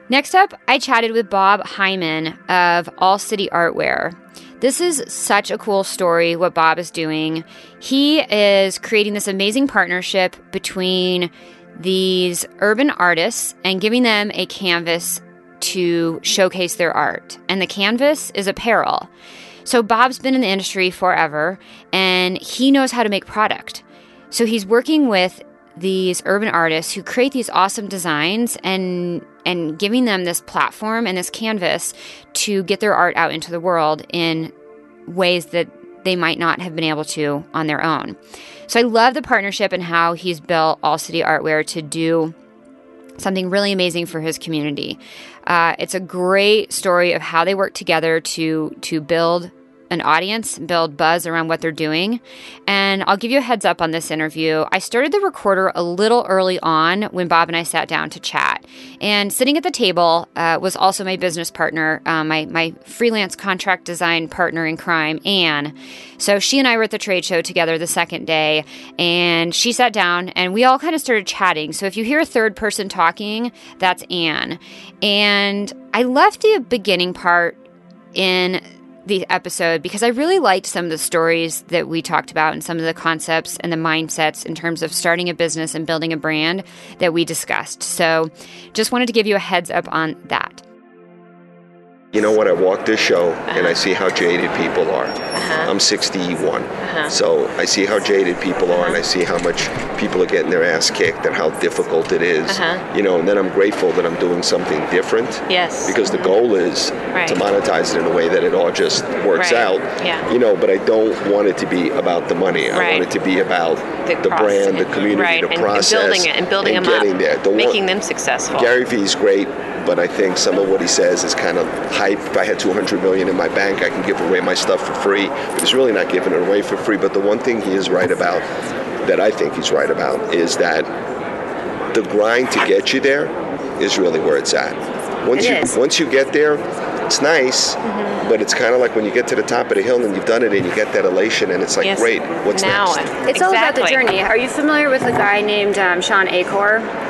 Next up, I chatted with Bob Hyman of All City Artwear. This is such a cool story, what Bob is doing. He is creating this amazing partnership between these urban artists and giving them a canvas to showcase their art. And the canvas is apparel. So Bob's been in the industry forever, and he knows how to make product. So he's working with these urban artists who create these awesome designs, and and giving them this platform and this canvas to get their art out into the world in ways that they might not have been able to on their own. So I love the partnership and how he's built All City Artwear to do something really amazing for his community. It's a great story of how they work together to build an audience, build buzz around what they're doing. And I'll give you a heads up on this interview. I started the recorder a little early on when Bob and I sat down to chat. And sitting at the table was also my business partner, my freelance contract design partner in crime, Anne. So she and I were at the trade show together the second day, and she sat down and we all kind of started chatting. So if you hear a third person talking, that's Anne. And I left the beginning part in the episode because I really liked some of the stories that we talked about and some of the concepts and the mindsets in terms of starting a business and building a brand that we discussed. So just wanted to give you a heads up on that. You know what? I walk this show and I see how jaded people are. I'm 61. So I see how jaded people are and I see how much people are getting their ass kicked and how difficult it is. You know, and then I'm grateful that I'm doing something different. Yes. Because the goal is to monetize it in a way that it all just works out. Yeah. You know, but I don't want it to be about the money. I want it to be about the brand, the community, the process. And building it and building and them getting up. There. Making them successful. Gary Vee's great, but I think some of what he says is kind of hype. If I had $200 million in my bank, I can give away my stuff for free. But he's really not giving it away for free. But the one thing he is right about, that I think he's right about, is that the grind to get you there is really where it's at. Once you get there, it's nice, but it's kind of like when you get to the top of the hill and you've done it and you get that elation and it's like, great, what's next? It's all about the journey. Are you familiar with a guy named Sean Acor?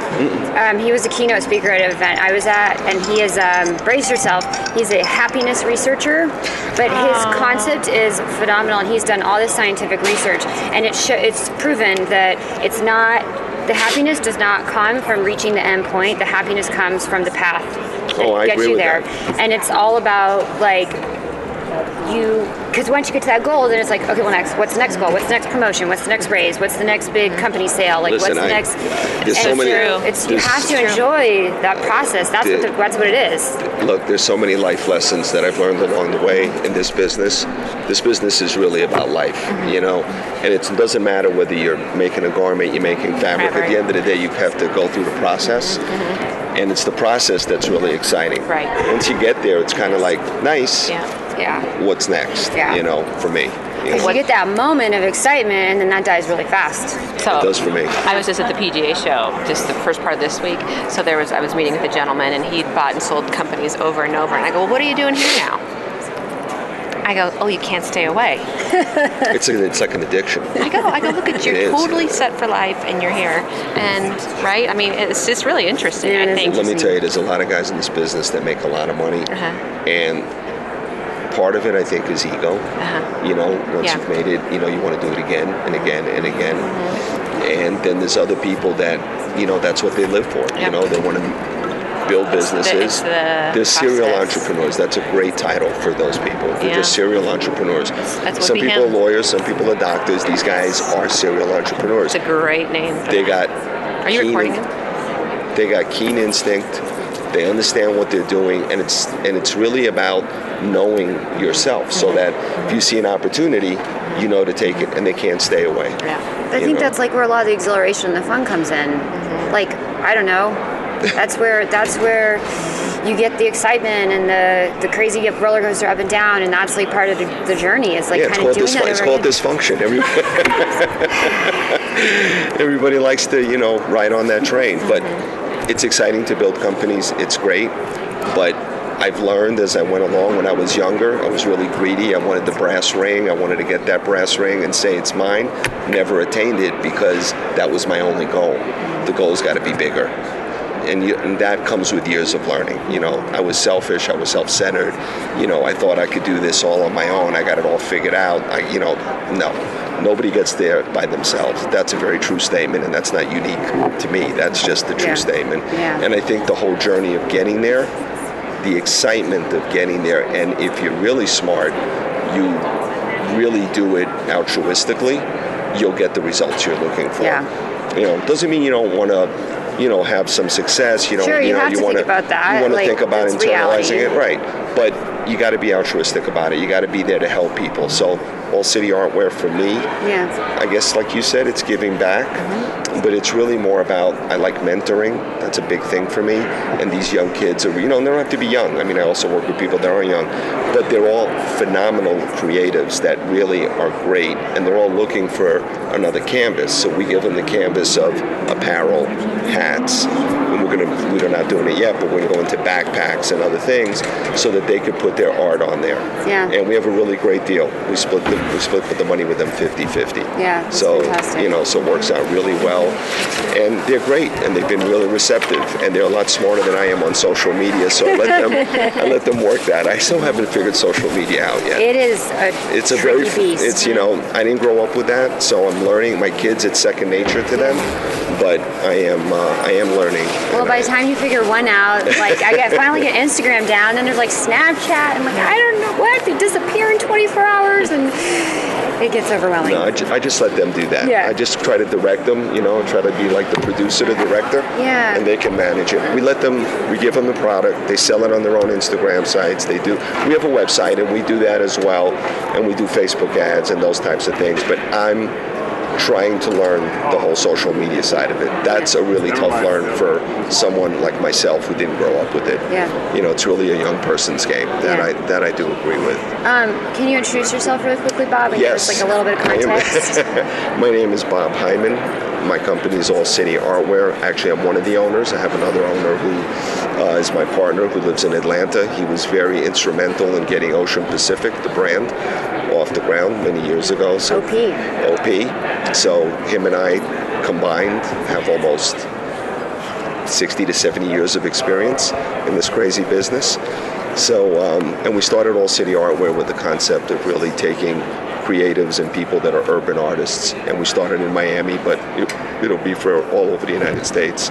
He was a keynote speaker at an event I was at, and he is, brace yourself, he's a happiness researcher, but his concept is phenomenal, and he's done all this scientific research, and it's proven that it's not, the happiness does not come from reaching the end point, the happiness comes from the path that gets you there. And it's all about, like, because once you get to that goal, then it's like, okay, well, next, what's the next goal? What's the next promotion? What's the next raise? What's the next big company sale? Like, listen, what's the next? There's so many. You have to enjoy that process. That's what it is. Look, there's so many life lessons that I've learned along the way in this business. This business is really about life, you know. And it doesn't matter whether you're making a garment, you're making fabric. At the end of the day, you have to go through the process. And it's the process that's really exciting. Right. Once you get there, it's kind of like, nice. Yeah. What's next? Yeah. You know, for me. Because you get that moment of excitement, and then that dies really fast. So it does for me. I was just at the PGA show, just the first part of this week. So I was meeting with a gentleman, and he'd bought and sold companies over and over. And I go, well, what are you doing here now? I go, oh, you can't stay away. It's like an addiction. I go, look at you. You're totally set for life, and you're here. And, right? I mean, it's just really interesting, I think. Let me tell you, there's a lot of guys in this business that make a lot of money. And part of it, I think, is ego. You know, once you've made it, you know, you want to do it again and again and again. And then there's other people that, you know, that's what they live for. You know, they want to build businesses. They're serial entrepreneurs. That's a great title for those people. They're just serial entrepreneurs. That's some people are lawyers, some people are doctors. These guys are serial entrepreneurs. It's a great name. Are you recording it? They got keen instinct. They understand what they're doing, and it's really about knowing yourself, so that if you see an opportunity, you know to take it, and they can't stay away. Yeah, I think that's like where a lot of the exhilaration and the fun comes in. Like, I don't know, that's where you get the excitement and the crazy roller coaster up and down, and that's like part of the journey. It's like kind of doing that. It's called dysfunction. Everybody likes to ride on that train, but. It's exciting to build companies, it's great, but I've learned as I went along. When I was younger, I was really greedy. I wanted the brass ring, I wanted to get that brass ring and say it's mine. Never attained it because that was my only goal. The goal's got to be bigger. And that comes with years of learning. You know, I was selfish, I was self-centered. You know, I thought I could do this all on my own. I got it all figured out. No. Nobody gets there by themselves. That's a very true statement, and that's not unique to me. That's just the true statement. Yeah. And I think the whole journey of getting there, the excitement of getting there, and if you're really smart, you really do it altruistically, you'll get the results you're looking for. Yeah. You know, doesn't mean you don't want to you know, have some success, you know, sure, you want to think about internalizing it, right? But you got to be altruistic about it. You got to be there to help people. So All City Artwear for me, I guess like you said, it's giving back, but it's really more about, I like mentoring. That's a big thing for me. And these young kids are, you know, and they don't have to be young. I mean, I also work with people that are young, but they're all phenomenal creatives that really are great, and they're all looking for another canvas. So we give them the canvas of apparel, hats, and we're not doing it yet, but we're going to go into backpacks and other things so that they could put their art on there. Yeah. And we have a really great deal. We split the money with them 50-50. Yeah. So, fantastic. You know, so it works out really well. And they're great, and they've been really receptive, and they're a lot smarter than I am on social media, so I let them work that. I still haven't figured social media out yet. It's a very tricky beast. It's, you know, I didn't grow up with that, so I'm learning. My kids, it's second nature to them, but I am learning. Well, by the time you figure one out, like I finally get Instagram down, and there's like Snapchat, and like I don't know what, they disappear in 24 hours, and it gets overwhelming. No, I just let them do that. Yeah. I just try to direct them, you know, try to be like the producer, the director, and they can manage it. We give them the product, they sell it on their own Instagram sites, they do. We have a website, and we do that as well, and we do Facebook ads and those types of things, but I'm trying to learn the whole social media side of it. That's a really tough learn for someone like myself who didn't grow up with it. Yeah. You know, it's really a young person's game that I do agree with. Can you introduce yourself really quickly, Bob? And yes. Give us like a little bit of context. My name is Bob Hyman. My company is All City Artwear. Actually, I'm one of the owners. I have another owner who is my partner, who lives in Atlanta. He was very instrumental in getting Ocean Pacific, the brand, off the ground many years ago. So OP. So him and I combined have almost 60 to 70 years of experience in this crazy business. So, and we started All City Artwear with the concept of really taking creatives and people that are urban artists, and we started in Miami, but it'll be for all over the United States,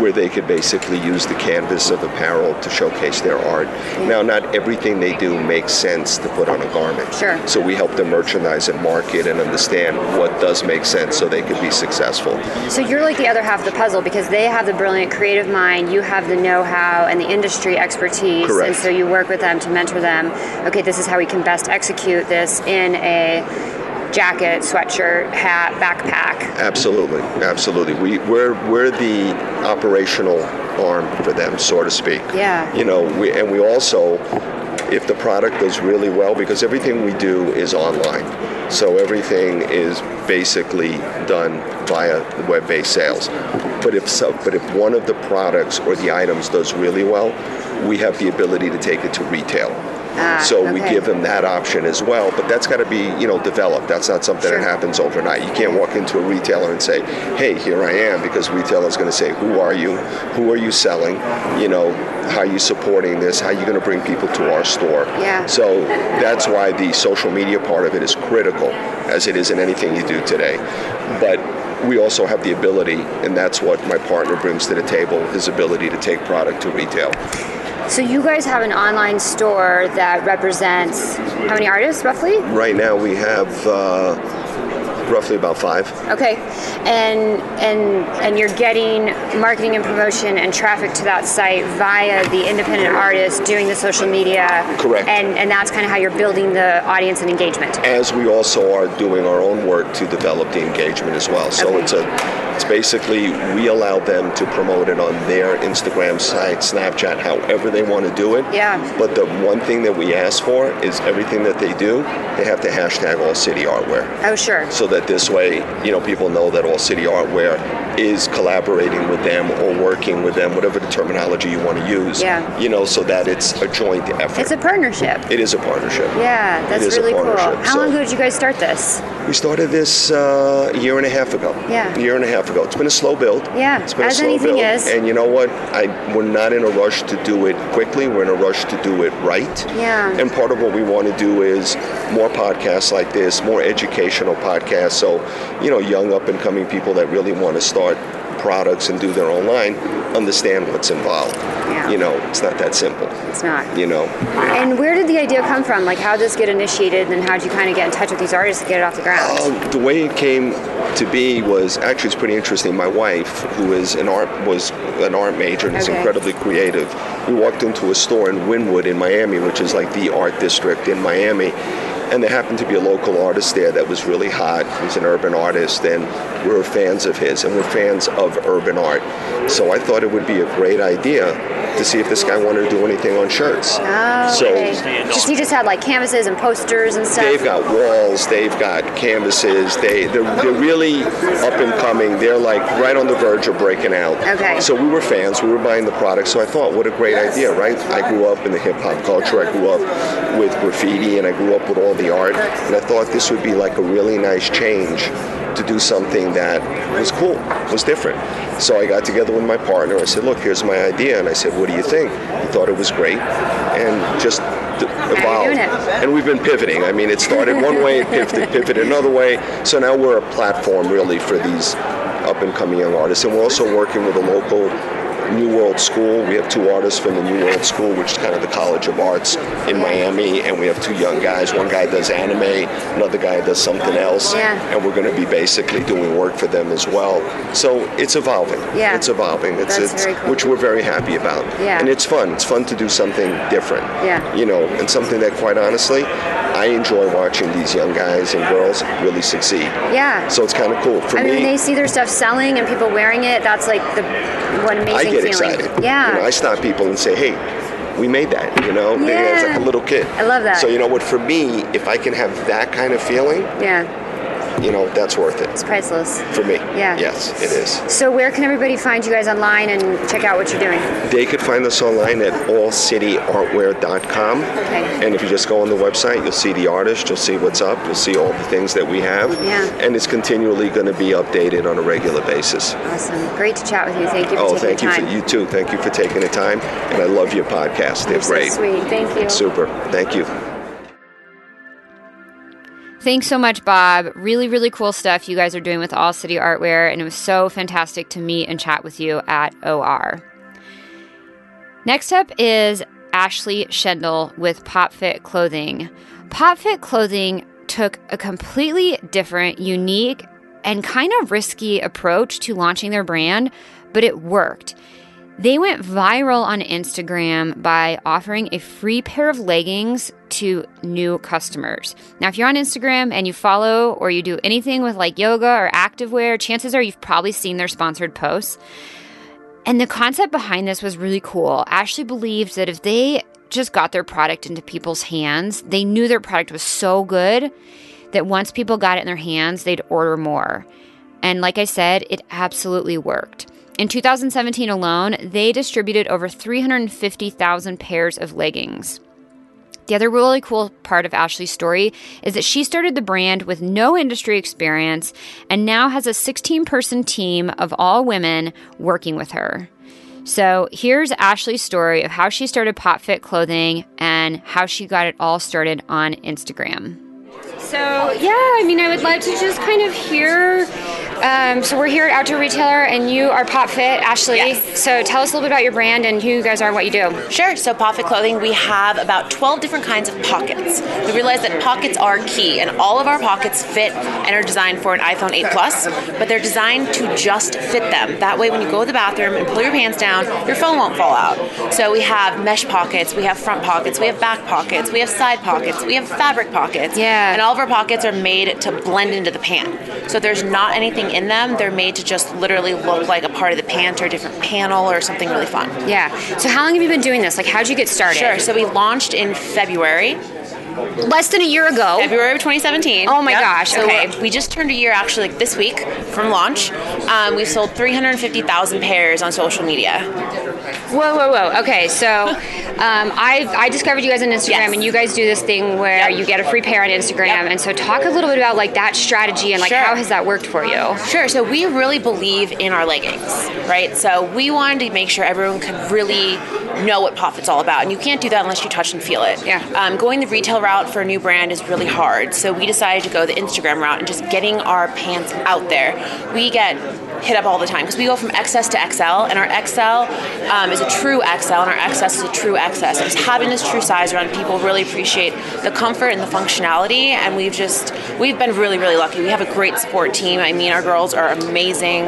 where they could basically use the canvas of apparel to showcase their art. Now, not everything they do makes sense to put on a garment. Sure. So we help them merchandise and market and understand what does make sense so they could be successful. So you're like the other half of the puzzle, because they have the brilliant creative mind, you have the know-how and the industry expertise. Correct. And so you work with them to mentor them. Okay, this is how we can best execute this in a jacket, sweatshirt, hat, backpack. Absolutely. We're the operational arm for them, so to speak. Yeah. You know, we also, if the product does really well, because everything we do is online. So everything is basically done via web-based sales. But if one of the products or the items does really well, we have the ability to take it to retail. We give them that option as well, but that's got to be, you know, developed. That's not something that happens overnight. You can't walk into a retailer and say, hey, here I am, because retailer's going to say, who are you? Who are you selling? You know, how are you supporting this? How are you going to bring people to our store? Yeah. So that's why the social media part of it is critical, as it is in anything you do today. But we also have the ability, and that's what my partner brings to the table, his ability to take product to retail. So you guys have an online store that represents how many artists, roughly? Right now we have roughly about 5. Okay, and you're getting marketing and promotion and traffic to that site via the independent artists doing the social media. Correct. And that's kind of how you're building the audience and engagement. As we also are doing our own work to develop the engagement as well. So It's basically, we allow them to promote it on their Instagram site, Snapchat, however they want to do it. Yeah. But the one thing that we ask for is everything that they do, they have to hashtag All City Artwear. Oh, sure. So that this way, you know, people know that All City Artwear is collaborating with them or working with them, whatever the terminology you want to use. Yeah. You know, so that it's a joint effort. It's a partnership. It is a partnership. Yeah, that's really cool. How long ago did you guys start this? We started this a year and a half ago. Yeah. It's been a slow build. Yeah, as anything is. And you know what? We're not in a rush to do it quickly. We're in a rush to do it right. Yeah. And part of what we want to do is more podcasts like this, more educational podcasts. So, you know, young up and coming people that really want to start products and do their own line understand what's involved. Yeah. You know, it's not that simple. It's not. You know. And where did the idea come from? Like, how did this get initiated, and how did you kind of get in touch with these artists to get it off the ground? The way it came to be was, actually, it's pretty interesting. My wife, who is an art major and is incredibly creative, we walked into a store in Wynwood in Miami, which is like the art district in Miami. And there happened to be a local artist there that was really hot. He's an urban artist, and we're fans of his, and we're fans of urban art. So I thought it would be a great idea to see if this guy wanted to do anything on shirts. Oh, so, because he just had like canvases and posters and stuff. They've got walls, they've got canvases. They're really up and coming. They're like right on the verge of breaking out. Okay. So we were fans. We were buying the product. So I thought, what a great idea, right? I grew up in the hip hop culture. I grew up with graffiti, and I grew up with all the art, and I thought this would be like a really nice change to do something that was cool, was different. So I got together with my partner. I said, look, here's my idea, and I said, what do you think? He thought it was great, and just evolved. And we've been pivoting. I mean, it started one way, it pivoted another way, so now we're a platform really for these up-and-coming young artists, and we're also working with a local New World School. We have two artists from the New World School, which is kind of the College of Arts in Miami, and we have two young guys. One guy does anime, another guy does something else, and we're going to be basically doing work for them as well. So it's evolving. Yeah. It's evolving. It's very cool. Which we're very happy about. Yeah. And it's fun. It's fun to do something different. Yeah. You know, and something that, quite honestly, I enjoy watching these young guys and girls really succeed. Yeah. So it's kind of cool for me. I mean, they see their stuff selling and people wearing it. That's like one amazing. I get excited. Yeah. You know, I stop people and say, hey, we made that, you know? Yeah. It's like a little kid. I love that. So, you know what, for me, if I can have that kind of feeling, you know, that's worth it. It's priceless. For me. Yeah. Yes, it is. So where can everybody find you guys online and check out what you're doing? They could find us online at allcityartwear.com. Okay. And if you just go on the website, you'll see the artist, you'll see what's up, you'll see all the things that we have. Yeah. And it's continually going to be updated on a regular basis. Awesome. Great to chat with you. Thank you for taking the time. Oh, thank you. You too. Thank you for taking the time. And I love your podcast. They're great. So sweet. Thank you. Super. Thank you. Thanks so much, Bob. Really, really cool stuff you guys are doing with All City Artwear, and it was so fantastic to meet and chat with you at OR. Next up is Ashley Schendel with PopFit Clothing. PopFit Clothing took a completely different, unique, and kind of risky approach to launching their brand, but it worked. They went viral on Instagram by offering a free pair of leggings to new customers. Now, if you're on Instagram and you follow or you do anything with like yoga or activewear, chances are you've probably seen their sponsored posts. And the concept behind this was really cool. Ashley believed that if they just got their product into people's hands, they knew their product was so good that once people got it in their hands, they'd order more. And like I said, it absolutely worked. In 2017 alone, they distributed over 350,000 pairs of leggings. The other really cool part of Ashley's story is that she started the brand with no industry experience and now has a 16-person team of all women working with her. So here's Ashley's story of how she started PopFit Clothing and how she got it all started on Instagram. So, yeah, I mean, I would love to just kind of hear... So we're here at Outdoor Retailer, and you are PopFit, Ashley. Yes. So tell us a little bit about your brand and who you guys are and what you do. Sure. So PopFit Clothing, we have about 12 different kinds of pockets. We realize that pockets are key, and all of our pockets fit and are designed for an iPhone 8 Plus, but they're designed to just fit them. That way, when you go to the bathroom and pull your pants down, your phone won't fall out. So we have mesh pockets, we have front pockets, we have back pockets, we have side pockets, we have fabric pockets. Yeah. And all of our pockets are made to blend into the pant. So there's not anything in them. They're made to just literally look like a part of the pant or a different panel or something really fun. Yeah. So how long have you been doing this? Like, how'd you get started? Sure. So we launched in February. Less than a year ago. February of 2017. Oh my gosh. Okay. So we just turned a year actually like this week from launch. We've sold 350,000 pairs on social media. Whoa. Okay. So I discovered you guys on Instagram, and you guys do this thing where you get a free pair on Instagram. And so talk a little bit about like that strategy and like how has that worked for you? Sure. So we really believe in our leggings, right? So we wanted to make sure everyone could really know what PopFit's all about. And you can't do that unless you touch and feel it. Yeah. Going the retail route for a new brand is really hard, so we decided to go the Instagram route and just getting our pants out there. We get hit up all the time because we go from XS to XL, and our XL is a true XL, and our XS is a true XS. Just having this true size around, people really appreciate the comfort and the functionality, and we've been really, really lucky. We have a great support team. I mean, our girls are amazing.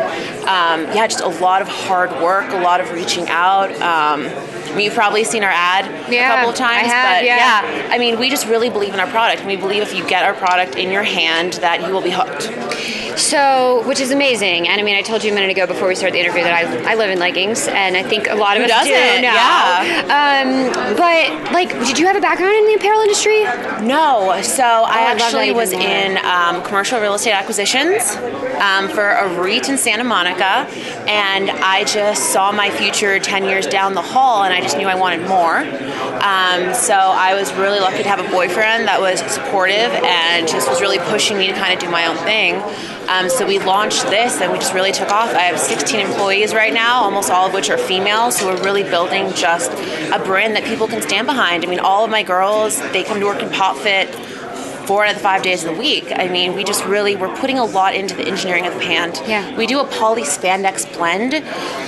Just a lot of hard work, a lot of reaching out. You've probably seen our ad a couple of times, but I mean, we just really believe in our product, and we believe if you get our product in your hand that you will be hooked. So, which is amazing. And I mean, I told you a minute ago before we started the interview that I live in leggings, and I think a lot of us do now. But like, did you have a background in the apparel industry? No. So I actually was in commercial real estate acquisitions for a REIT in Santa Monica, and I just saw my future 10 years down the hall, and I just knew I wanted more. So I was really lucky to have a boyfriend that was supportive and just was really pushing me to kind of do my own thing. So we launched this, and we just really took off. I have 16 employees right now, almost all of which are females, so we're really building just a brand that people can stand behind. I mean, all of my girls, they come to work in PopFit 4 out of the 5 days of the week. I mean, we just really, we're putting a lot into the engineering of the pant. Yeah. We do a poly spandex blend,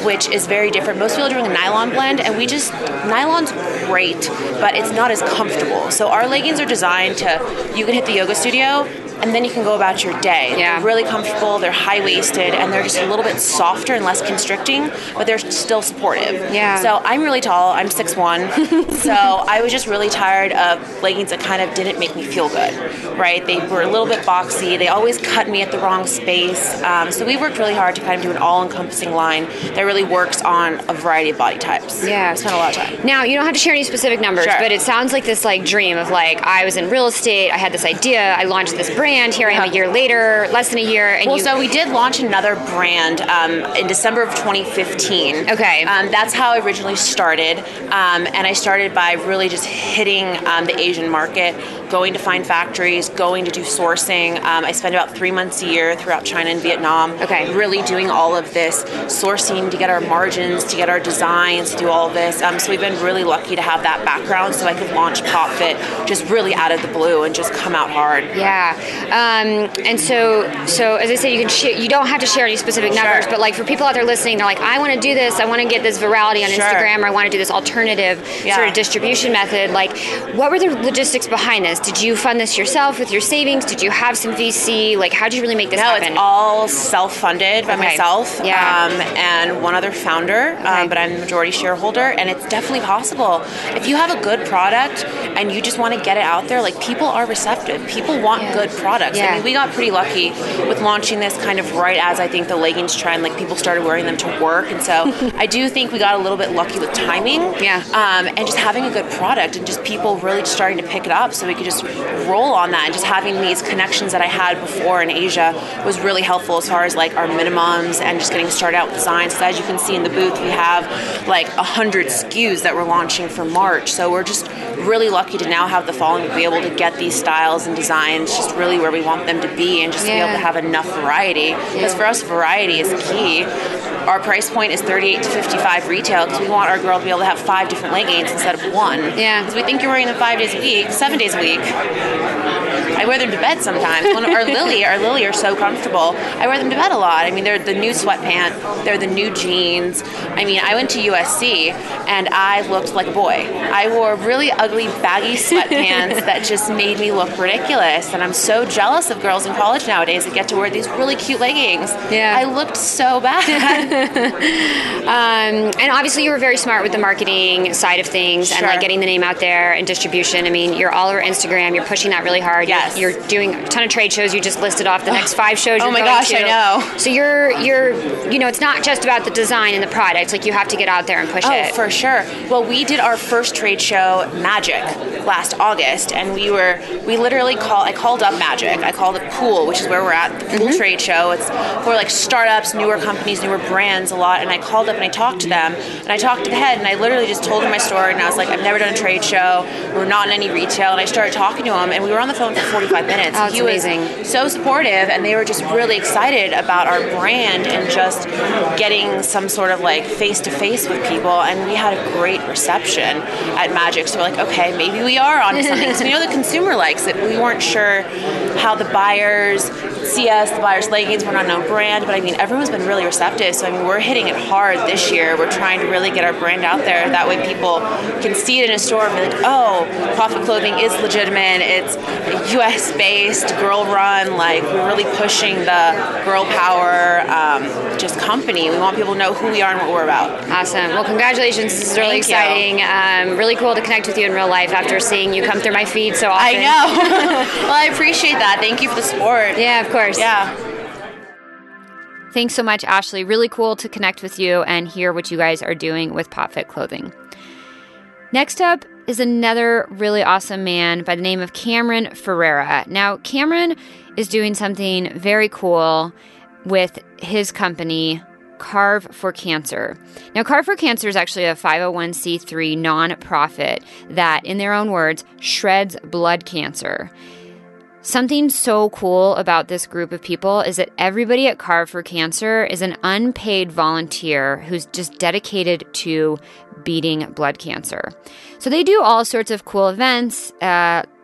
which is very different. Most people are doing a nylon blend, and we just, nylon's great, but it's not as comfortable. So our leggings are designed to, you can hit the yoga studio, and then you can go about your day. Yeah. They're really comfortable, they're high-waisted, and they're just a little bit softer and less constricting, but they're still supportive. Yeah. So I'm really tall, I'm 6'1", so I was just really tired of leggings that kind of didn't make me feel good, right? They were a little bit boxy, they always cut me at the wrong space, so we worked really hard to kind of do an all-encompassing line that really works on a variety of body types. Yeah. I spent a lot of time. Now, you don't have to share any specific numbers, but it sounds like this like dream of like, I was in real estate, I had this idea, I launched this brand, and here I am a year later, less than a year. And so we did launch another brand in December of 2015. Okay. That's how I originally started. And I started by really just hitting the Asian market, going to find factories, going to do sourcing. I spent about 3 months a year throughout China and Vietnam, really doing all of this sourcing to get our margins, to get our designs, to do all of this. So we've been really lucky to have that background, so I could launch PopFit just really out of the blue and just come out hard. Yeah. And so as I said, you don't have to share any specific numbers, but like for people out there listening, they're like, I want to do this, I want to get this virality on Instagram, or I want to do this alternative sort of distribution method. Like, what were the logistics behind this? Did you fund this yourself with your savings? Did you have some VC? Like, how did you really make this happen? No, it's all self-funded by myself and one other founder, but I'm the majority shareholder, and it's definitely possible. If you have a good product and you just want to get it out there, like, people are receptive. People want good products. Yeah. I mean, we got pretty lucky with launching this kind of right as I think the leggings trend, like, people started wearing them to work, and so I do think we got a little bit lucky with timing and just having a good product and just people really just starting to pick it up, so we could just roll on that, and just having these connections that I had before in Asia was really helpful as far as like our minimums and just getting started out with designs. So as you can see in the booth, we have like 100 SKUs that we're launching for March, so we're just really lucky to now have the following to be able to get these styles and designs just really where we want them to be, and just be able to have enough variety, because for us variety is key. Our price point is $38 to $55 retail, because we want our girl to be able to have 5 different leggings instead of one. Yeah. Because we think you're wearing them 7 days a week. I wear them to bed sometimes. Our Lily are so comfortable. I wear them to bed a lot. I mean, they're the new sweatpant. They're the new jeans. I mean, I went to USC and I looked like a boy. I wore really ugly, baggy sweatpants that just made me look ridiculous. And I'm so jealous of girls in college nowadays that get to wear these really cute leggings. Yeah. I looked so bad. And obviously you were very smart with the marketing side of things and like getting the name out there and distribution. I mean, you're all over Instagram. You're pushing that really hard. Yes. You're doing a ton of trade shows. You just listed off the next 5 shows you're going to. Oh my gosh, I know. So you're you know, it's not just about the design and the product. Like, you have to get out there and push it. Oh, for sure. Well, we did our first trade show, Magic, last August, and I called up Magic. I called up Pool, which is where we're at, the Pool trade show. It's for like startups, newer companies, newer brands a lot, and I called up and I talked to them, and I talked to the head, and I literally just told him my story, and I was like, I've never done a trade show, we're not in any retail, and I started talking to him, and we were on the phone for 45 minutes. Oh, he was amazing. So supportive, and they were just really excited about our brand and just getting some sort of like face-to-face with people, and we had a great reception at Magic, so we're like, okay, maybe we are onto something, because we know the consumer likes it, but we weren't sure how the buyers see us, the buyer's leggings, we're not an own brand, but I mean, everyone's been really receptive. So I mean, we're hitting it hard this year. We're trying to really get our brand out there. That way people can see it in a store and be like, oh, PopFit Clothing is legitimate. It's US-based, girl-run. Like, we're really pushing the girl power just company. We want people to know who we are and what we're about. Awesome. Well, congratulations. This is really exciting. Really cool to connect with you in real life after seeing you come through my feed so often. I know. Well, I appreciate that. Thank you for the support. Yeah, of course. Yeah. Thanks so much, Ashley. Really cool to connect with you and hear what you guys are doing with PopFit Clothing. Next up is another really awesome man by the name of Cameron Ferreira. Now, Cameron is doing something very cool with his company, Carve for Cancer. Now, Carve for Cancer is actually a 501c3 nonprofit that, in their own words, shreds blood cancer. Something so cool about this group of people is that everybody at Carve for Cancer is an unpaid volunteer who's just dedicated to beating blood cancer. So they do all sorts of cool events.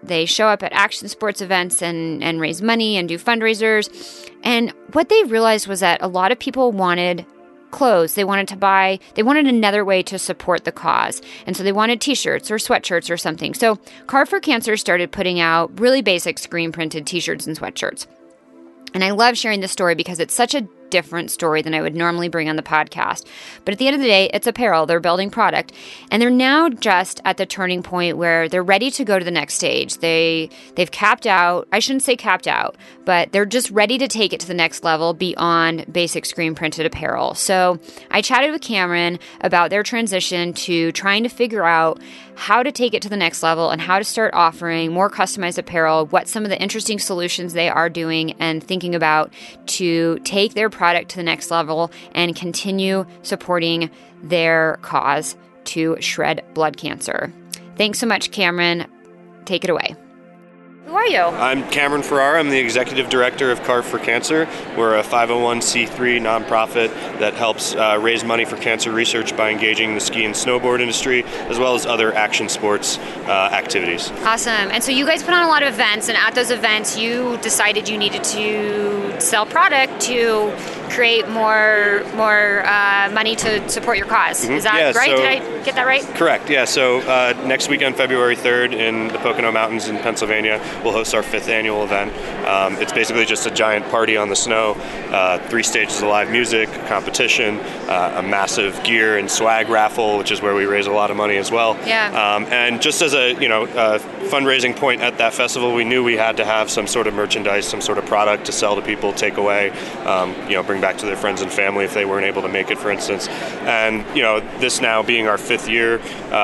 They show up at action sports events and raise money and do fundraisers. And what they realized was that a lot of people wanted clothes. They wanted another way to support the cause. And so they wanted t-shirts or sweatshirts or something. So Carve for Cancer started putting out really basic screen printed t-shirts and sweatshirts. And I love sharing this story because it's such a different story than I would normally bring on the podcast. But at the end of the day, it's apparel. They're building product. And they're now just at the turning point where they're ready to go to the next stage. They've capped out. I shouldn't say capped out, but they're just ready to take it to the next level beyond basic screen printed apparel. So I chatted with Cameron about their transition to trying to figure out how to take it to the next level and how to start offering more customized apparel, what some of the interesting solutions they are doing and thinking about to take their product to the next level and continue supporting their cause to shred blood cancer. Thanks so much, Cameron. Take it away. Who are you? I'm Cameron Ferreira. I'm the executive director of Carve for Cancer. We're a 501c3 nonprofit that helps raise money for cancer research by engaging the ski and snowboard industry, as well as other action sports activities. Awesome. And so you guys put on a lot of events, and at those events, you decided you needed to sell product to create more money to support your cause. Mm-hmm. Is that right? So, did I get that right? Correct. Yeah. So next weekend, February 3rd, in the Pocono Mountains in Pennsylvania, we'll host our 5th annual event. It's basically just a giant party on the snow, 3 stages of live music, competition, a massive gear and swag raffle, which is where we raise a lot of money as well. Yeah. And just as a fundraising point at that festival, we knew we had to have some sort of merchandise, some sort of product to sell to people, take away, bring back to their friends and family if they weren't able to make it, for instance. And, this now being our 5th year,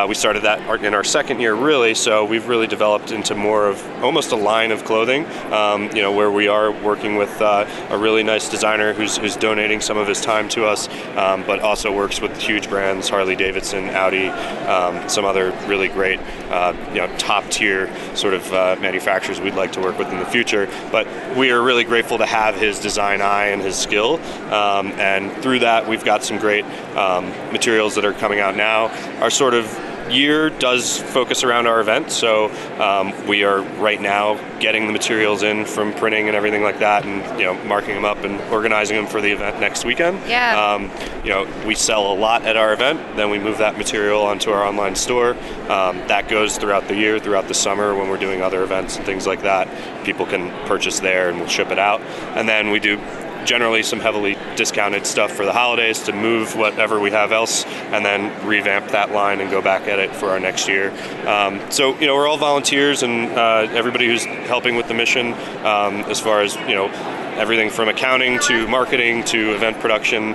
we started that in our 2nd year, really, so we've really developed into more of almost a line of clothing, where we are working with a really nice designer who's donating some of his time to us, but also works with huge brands, Harley Davidson, Audi, some other really great, top tier sort of manufacturers we'd like to work with in the future. But we are really grateful to have his design eye and his skill. And through that, we've got some great materials that are coming out now. Our sort of year does focus around our event, so we are right now getting the materials in from printing and everything like that, and marking them up and organizing them for the event next weekend. Yeah. We sell a lot at our event, then we move that material onto our online store. That goes throughout the year, throughout the summer when we're doing other events and things like that. People can purchase there, and we'll ship it out, and then we do generally some heavily discounted stuff for the holidays to move whatever we have else and then revamp that line and go back at it for our next year. So we're all volunteers, and everybody who's helping with the mission, as far as, everything from accounting to marketing to event production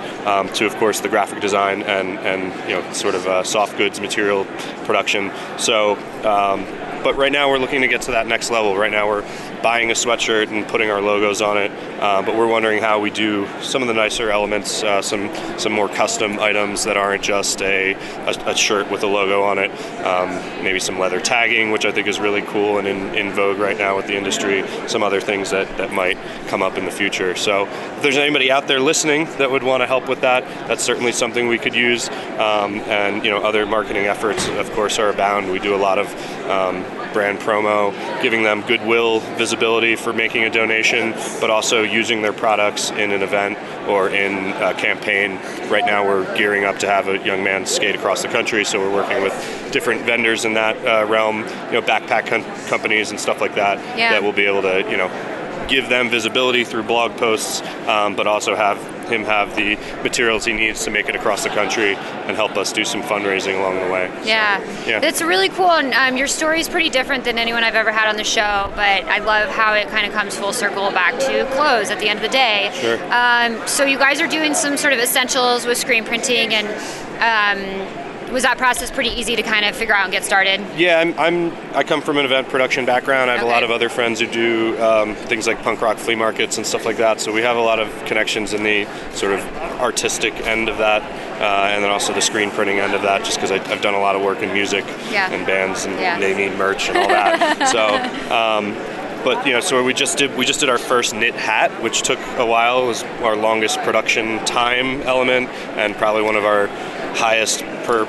to, of course, the graphic design and sort of soft goods material production. So, but right now we're looking to get to that next level. Right now we're buying a sweatshirt and putting our logos on it, but we're wondering how we do some of the nicer elements, some more custom items that aren't just a shirt with a logo on it, maybe some leather tagging, which I think is really cool and in vogue right now with the industry, some other things that might come up in the future. So if there's anybody out there listening that would want to help with that, that's certainly something we could use, and other marketing efforts, of course, are abound. We do a lot of brand promo, giving them goodwill visibility for making a donation, but also using their products in an event or in a campaign. Right now we're gearing up to have a young man skate across the country, so we're working with different vendors in that realm, you know, backpack companies and stuff like that, that will be able to, you know, give them visibility through blog posts, but also have him have the materials he needs to make it across the country and help us do some fundraising along the way. Yeah. That's really cool, and your story is pretty different than anyone I've ever had on the show, but I love how it kind of comes full circle back to clothes at the end of the day. Sure. So you guys are doing some sort of essentials with screen printing, and was that process pretty easy to kind of figure out and get started? Yeah, I come from an event production background. I have a lot of other friends who do things like punk rock flea markets and stuff like that. So we have a lot of connections in the sort of artistic end of that, and then also the screen printing end of that, just because I've done a lot of work in music and bands, and they need merch and all that. But you know, so we just did our first knit hat, which took a while. It was our longest production time element, and probably one of our highest per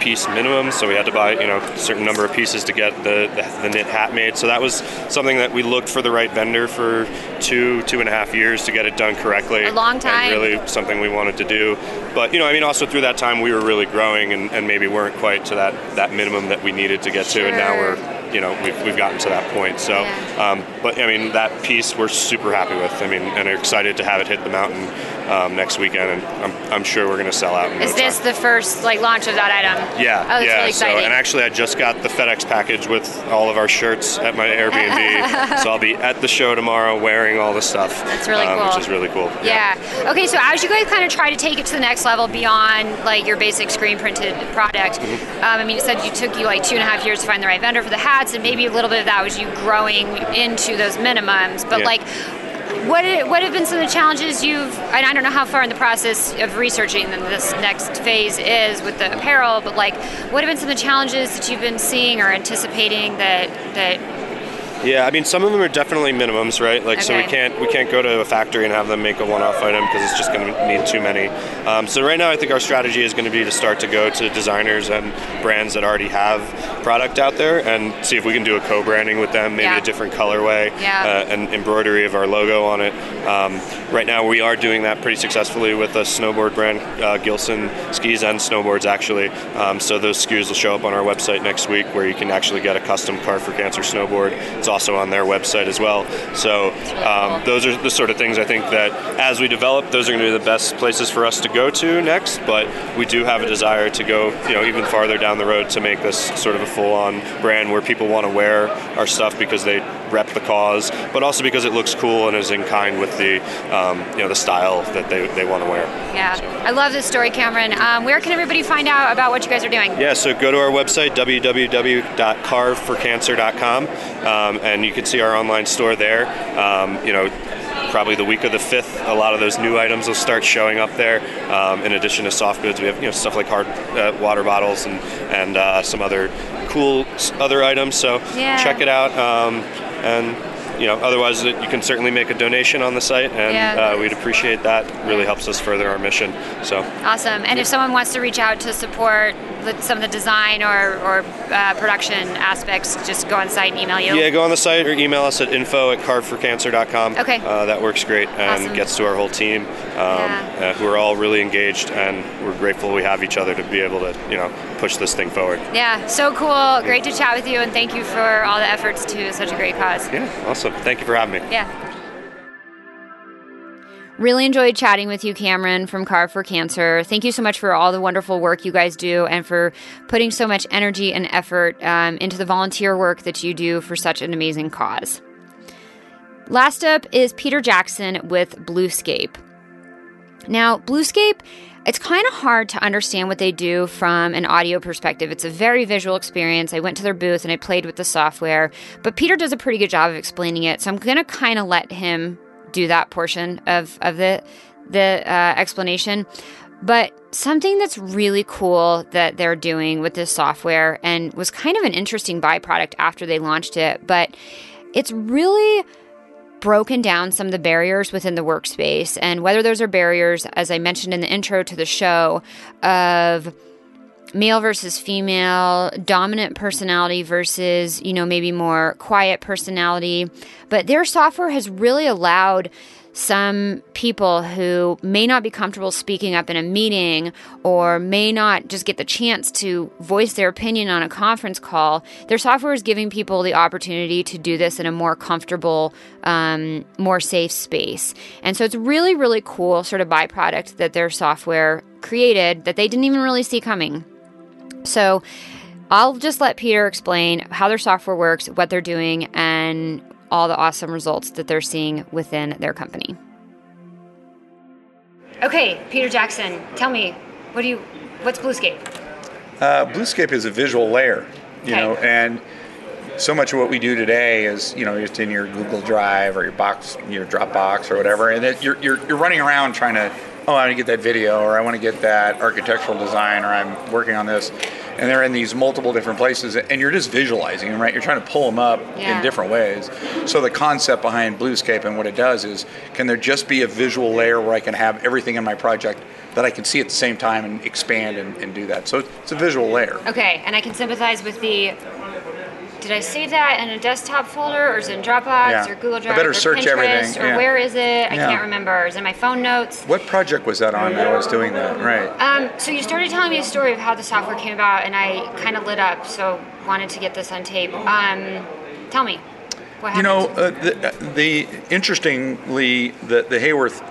piece minimum. So we had to buy, you know, a certain number of pieces to get the knit hat made. So that was something that we looked for the right vendor for two and a half years to get it done correctly. A long time. And really something we wanted to do. But you know, I mean, also through that time we were really growing, and maybe weren't quite to that minimum that we needed to get to, and now we're. You know, we've gotten to that point. So, but I mean, that piece we're super happy with. I mean, and excited to have it hit the mountain next weekend, and I'm sure we're going to sell out. Is this the first launch of that item? Yeah. Oh, that's really exciting. So, and actually, I just got the FedEx package with all of our shirts at my Airbnb, so I'll be at the show tomorrow wearing all the stuff. That's really cool. Which is really cool. Yeah. Okay, so as you guys kind of try to take it to the next level beyond your basic screen printed product, I mean, it said you took you 2.5 years to find the right vendor for the hat. And maybe a little bit of that was you growing into those minimums, but what have been some of the challenges you've, and I don't know how far in the process of researching then this next phase is with the apparel, but what have been some of the challenges that you've been seeing or anticipating that Yeah, I mean, some of them are definitely minimums, right? So we can't go to a factory and have them make a one-off item because it's just going to need too many. So right now, I think our strategy is going to be to start to go to designers and brands that already have product out there and see if we can do a co-branding with them, maybe a different colorway, and embroidery of our logo on it. Right now, we are doing that pretty successfully with a snowboard brand, Gilson Skis and Snowboards, actually. So those SKUs will show up on our website next week, where you can actually get a custom Carve for Cancer snowboard. It's also on their website as well. So those are the sort of things I think that as we develop, those are going to be the best places for us to go to next, but we do have a desire to go, you know, even farther down the road to make this sort of a full-on brand where people want to wear our stuff because they rep the cause, but also because it looks cool and is in kind with the you know, the style that they want to wear. Yeah, so. I love this story, Cameron. Where can everybody find out about what you guys are doing? Yeah, so go to our website, www.carveforcancer.com, and you can see our online store there. You know, probably the week of the 5th, a lot of those new items will start showing up there. In addition to soft goods, we have, you know, stuff like hard water bottles and some other cool other items. So check it out. And, you know, otherwise you can certainly make a donation on the site, and we'd appreciate that. It really helps us further our mission. So awesome. And if someone wants to reach out to support some of the design or production aspects, just go on the site and email you. Yeah, go on the site or email us at info@carveforcancer.com. Okay. That works great and gets to our whole team, who are all really engaged, and we're grateful we have each other to be able to, you know, push this thing forward. Yeah, so cool. Great to chat with you, and thank you for all the efforts to such a great cause. Yeah, awesome. Thank you for having me. Yeah. Really enjoyed chatting with you, Cameron, from Carve for Cancer. Thank you so much for all the wonderful work you guys do, and for putting so much energy and effort into the volunteer work that you do for such an amazing cause. Last up is Peter Jackson with Bluescape. Now, Bluescape, it's kind of hard to understand what they do from an audio perspective. It's a very visual experience. I went to their booth and I played with the software, but Peter does a pretty good job of explaining it, so I'm going to kind of let him do that portion of the explanation. But something that's really cool that they're doing with this software, and was kind of an interesting byproduct after they launched it, but it's really broken down some of the barriers within the workspace, and whether those are barriers, as I mentioned in the intro to the show, of male versus female, dominant personality versus, you know, maybe more quiet personality. But their software has really allowed some people who may not be comfortable speaking up in a meeting or may not just get the chance to voice their opinion on a conference call, their software is giving people the opportunity to do this in a more comfortable, more safe space. And so it's really, really cool sort of byproduct that their software created that they didn't even really see coming. So I'll just let Peter explain how their software works, what they're doing, and all the awesome results that they're seeing within their company. Okay, Peter Jackson, tell me, what's Bluescape? Bluescape is a visual layer, you know, and so much of what we do today is, you know, just in your Google Drive or your Dropbox or whatever, and it, you're running around trying to, I want to get that video, or I want to get that architectural design, or I'm working on this. And they're in these multiple different places, and you're just visualizing them, right? You're trying to pull them up in different ways. So the concept behind Bluescape and what it does is, can there just be a visual layer where I can have everything in my project that I can see at the same time and expand and do that? So it's a visual layer. Okay, and I can sympathize with the, did I save that in a desktop folder, or is it in Dropbox or Google Drive? I better search Pinterest, everything. Or where is it? I can't remember. Is it in my phone notes? What project was that on that I was doing that? Right. So you started telling me a story of how the software came about, and I kind of lit up, so wanted to get this on tape. Tell me, what happened? You know, interestingly, the Hayworth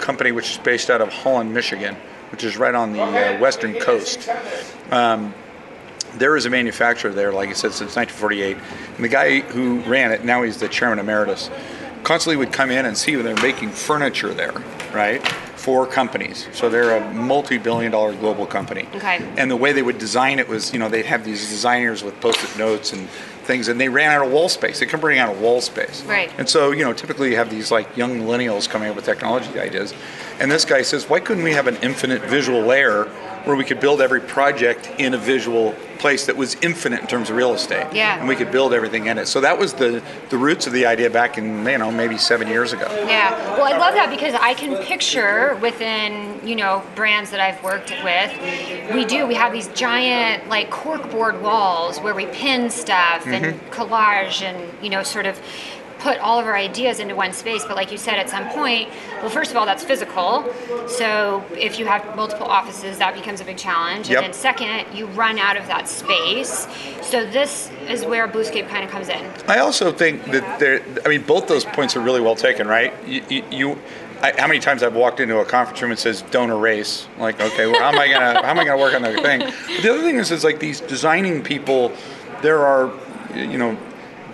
company, which is based out of Holland, Michigan, which is right on the western coast, there is a manufacturer there, like I said, since 1948. And the guy who ran it, now he's the chairman emeritus, constantly would come in and see when they're making furniture there, right, for companies. So they're a multi-billion-dollar global company. Okay. And the way they would design it was, you know, they'd have these designers with Post-it notes and things, and they ran out of wall space. They couldn't bring out a wall space. Right. And so, you know, typically you have these, like, young millennials coming up with technology ideas. And this guy says, why couldn't we have an infinite visual layer where we could build every project in a visual place that was infinite in terms of real estate, and we could build everything in it. So that was the roots of the idea back in, you know, maybe 7 years ago. Yeah, well, I love that because I can picture within, you know, brands that I've worked with, we have these giant, like, corkboard walls where we pin stuff and collage and, you know, sort of put all of our ideas into one space. But like you said, at some point, well, first of all, that's physical. So if you have multiple offices, that becomes a big challenge. And then second, you run out of that space. So this is where Bluescape kind of comes in. I also think that both those points are really well taken, right? How many times I've walked into a conference room and says, don't erase. I'm like, okay, well, how am I gonna work on that thing? But the other thing is like these designing people, there are, you know,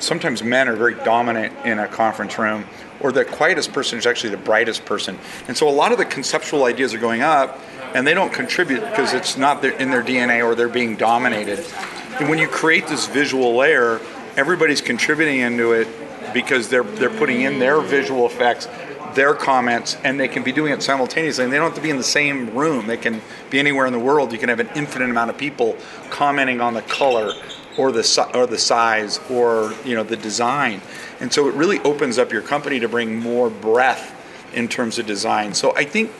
sometimes men are very dominant in a conference room, or the quietest person is actually the brightest person. And so a lot of the conceptual ideas are going up, and they don't contribute because it's not in their DNA, or they're being dominated. And when you create this visual layer, everybody's contributing into it because they're putting in their visual effects, their comments, and they can be doing it simultaneously, and they don't have to be in the same room. They can be anywhere in the world. You can have an infinite amount of people commenting on the color, or the size, or, you know, the design. And so it really opens up your company to bring more breadth in terms of design. So I think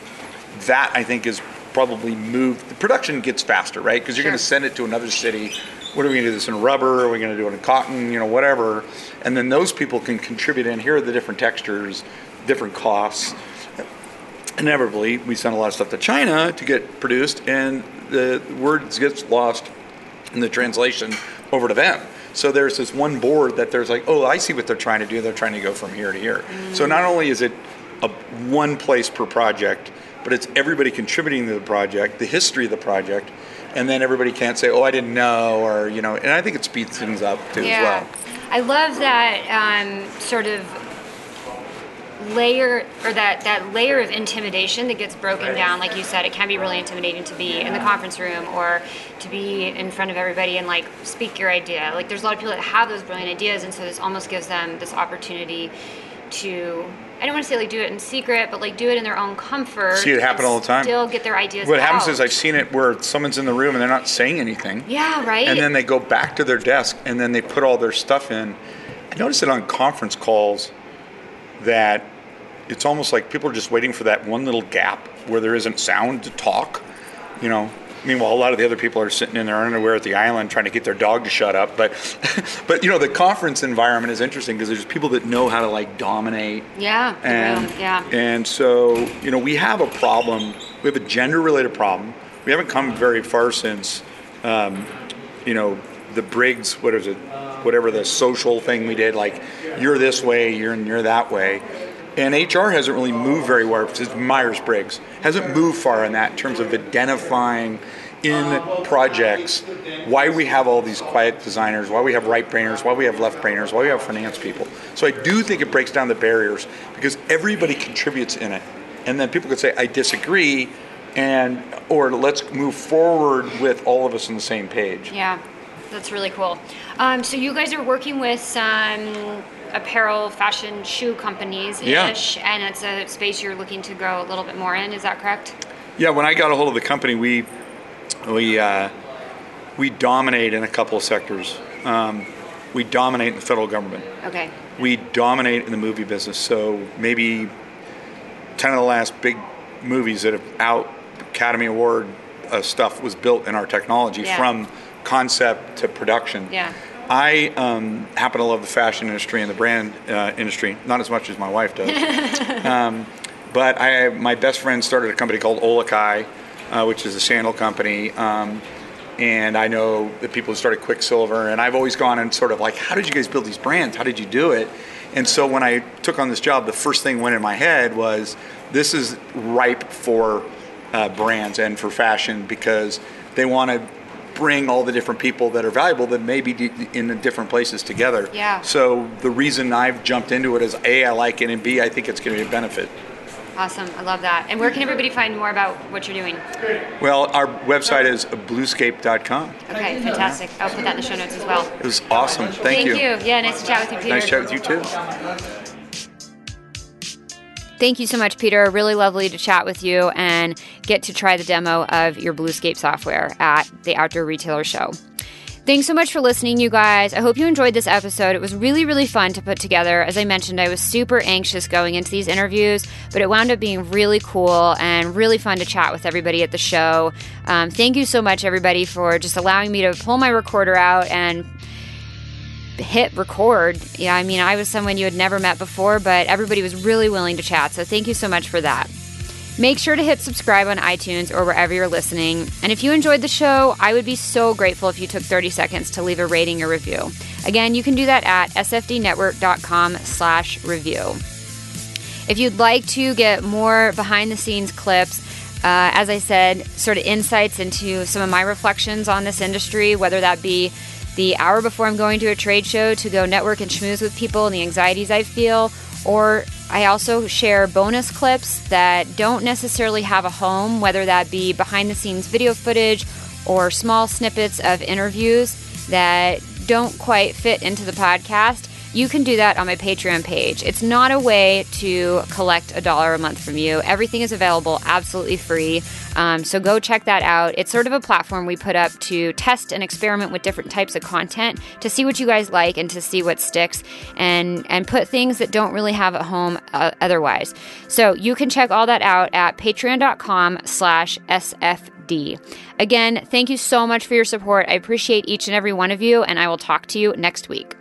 is probably moved. The production gets faster, right? Because you're going to send it to another city. What are we going to do this in rubber? Are we going to do it in cotton? You know, whatever. And then those people can contribute in. Here are the different textures, different costs. Inevitably, we send a lot of stuff to China to get produced, and the word gets lost in the translation over to them. So there's this one board that there's like, oh, I see what they're trying to do. They're trying to go from here to here. So not only is it one place per project, but it's everybody contributing to the project, the history of the project, and then everybody can't say, oh, I didn't know, or, you know, and I think it speeds things up too as well. I love that sort of layer, or that layer of intimidation that gets broken down. Like you said, it can be really intimidating to be in the conference room or to be in front of everybody and, like, speak your idea. Like, there's a lot of people that have those brilliant ideas, and so this almost gives them this opportunity to, I don't want to say, like, do it in secret, but, like, do it in their own comfort. See it happen all the time. Still get their ideas out. What happens is I've seen it where someone's in the room and they're not saying anything. Yeah, right. And then they go back to their desk and then they put all their stuff in. I noticed it on conference calls that it's almost like people are just waiting for that one little gap where there isn't sound to talk, you know. Meanwhile, a lot of the other people are sitting in their underwear at the island trying to get their dog to shut up. But you know, the conference environment is interesting because there's people that know how to like dominate. Yeah. And so, you know, we have a problem. We have a gender-related problem. We haven't come very far since, you know, the Briggs, what is it, whatever the social thing we did, like you're this way, you're that way. And HR hasn't really moved very far, because Myers-Briggs hasn't moved far in that in terms of identifying in projects why we have all these quiet designers, why we have right-brainers, why we have left-brainers, why we have finance people. So I do think it breaks down the barriers because everybody contributes in it. And then people could say, I disagree, and or let's move forward with all of us on the same page. Yeah, that's really cool. So you guys are working with some apparel, fashion, shoe companies-ish, yeah. And it's a space you're looking to grow a little bit more in. Is that correct? Yeah. When I got a hold of the company, we dominate in a couple of sectors. We dominate in the federal government. Okay. We dominate in the movie business. So maybe 10 of the last big movies that have out Academy Award stuff was built in our technology, yeah. From concept to production. Yeah. I happen to love the fashion industry and the brand industry, not as much as my wife does. But my best friend started a company called Olakai, which is a sandal company. And I know the people who started Quicksilver. And I've always gone and sort of like, how did you guys build these brands? How did you do it? And so when I took on this job, the first thing went in my head was, this is ripe for brands and for fashion because they want to bring all the different people that are valuable that may be in different places together. Yeah. So the reason I've jumped into it is A, I like it, and B, I think it's going to be a benefit. Awesome. I love that. And where can everybody find more about what you're doing? Well, our website is bluescape.com. Okay, fantastic. I'll put that in the show notes as well. It was awesome. Thank you. Thank you. Yeah, nice to chat with you, Peter. Nice to chat with you, too. Thank you so much, Peter. Really lovely to chat with you and get to try the demo of your Bluescape software at the Outdoor Retailer Show. Thanks so much for listening, you guys. I hope you enjoyed this episode. It was really, really fun to put together. As I mentioned, I was super anxious going into these interviews, but it wound up being really cool and really fun to chat with everybody at the show. Thank you so much, everybody, for just allowing me to pull my recorder out and hit record. Yeah, I mean, I was someone you had never met before, but everybody was really willing to chat. So thank you so much for that. Make sure to hit subscribe on iTunes or wherever you're listening. And if you enjoyed the show, I would be so grateful if you took 30 seconds to leave a rating or review. Again, you can do that at sfdnetwork.com/review. If you'd like to get more behind the scenes clips, as I said, sort of insights into some of my reflections on this industry, whether that be the hour before I'm going to a trade show to go network and schmooze with people and the anxieties I feel, or I also share bonus clips that don't necessarily have a home, whether that be behind the scenes video footage or small snippets of interviews that don't quite fit into the podcast, you can do that on my Patreon page. It's not a way to collect $1 a month from you. Everything is available absolutely free. So go check that out. It's sort of a platform we put up to test and experiment with different types of content to see what you guys like and to see what sticks and put things that don't really have a home otherwise. So you can check all that out at patreon.com/sfd. Again, thank you so much for your support. I appreciate each and every one of you, and I will talk to you next week.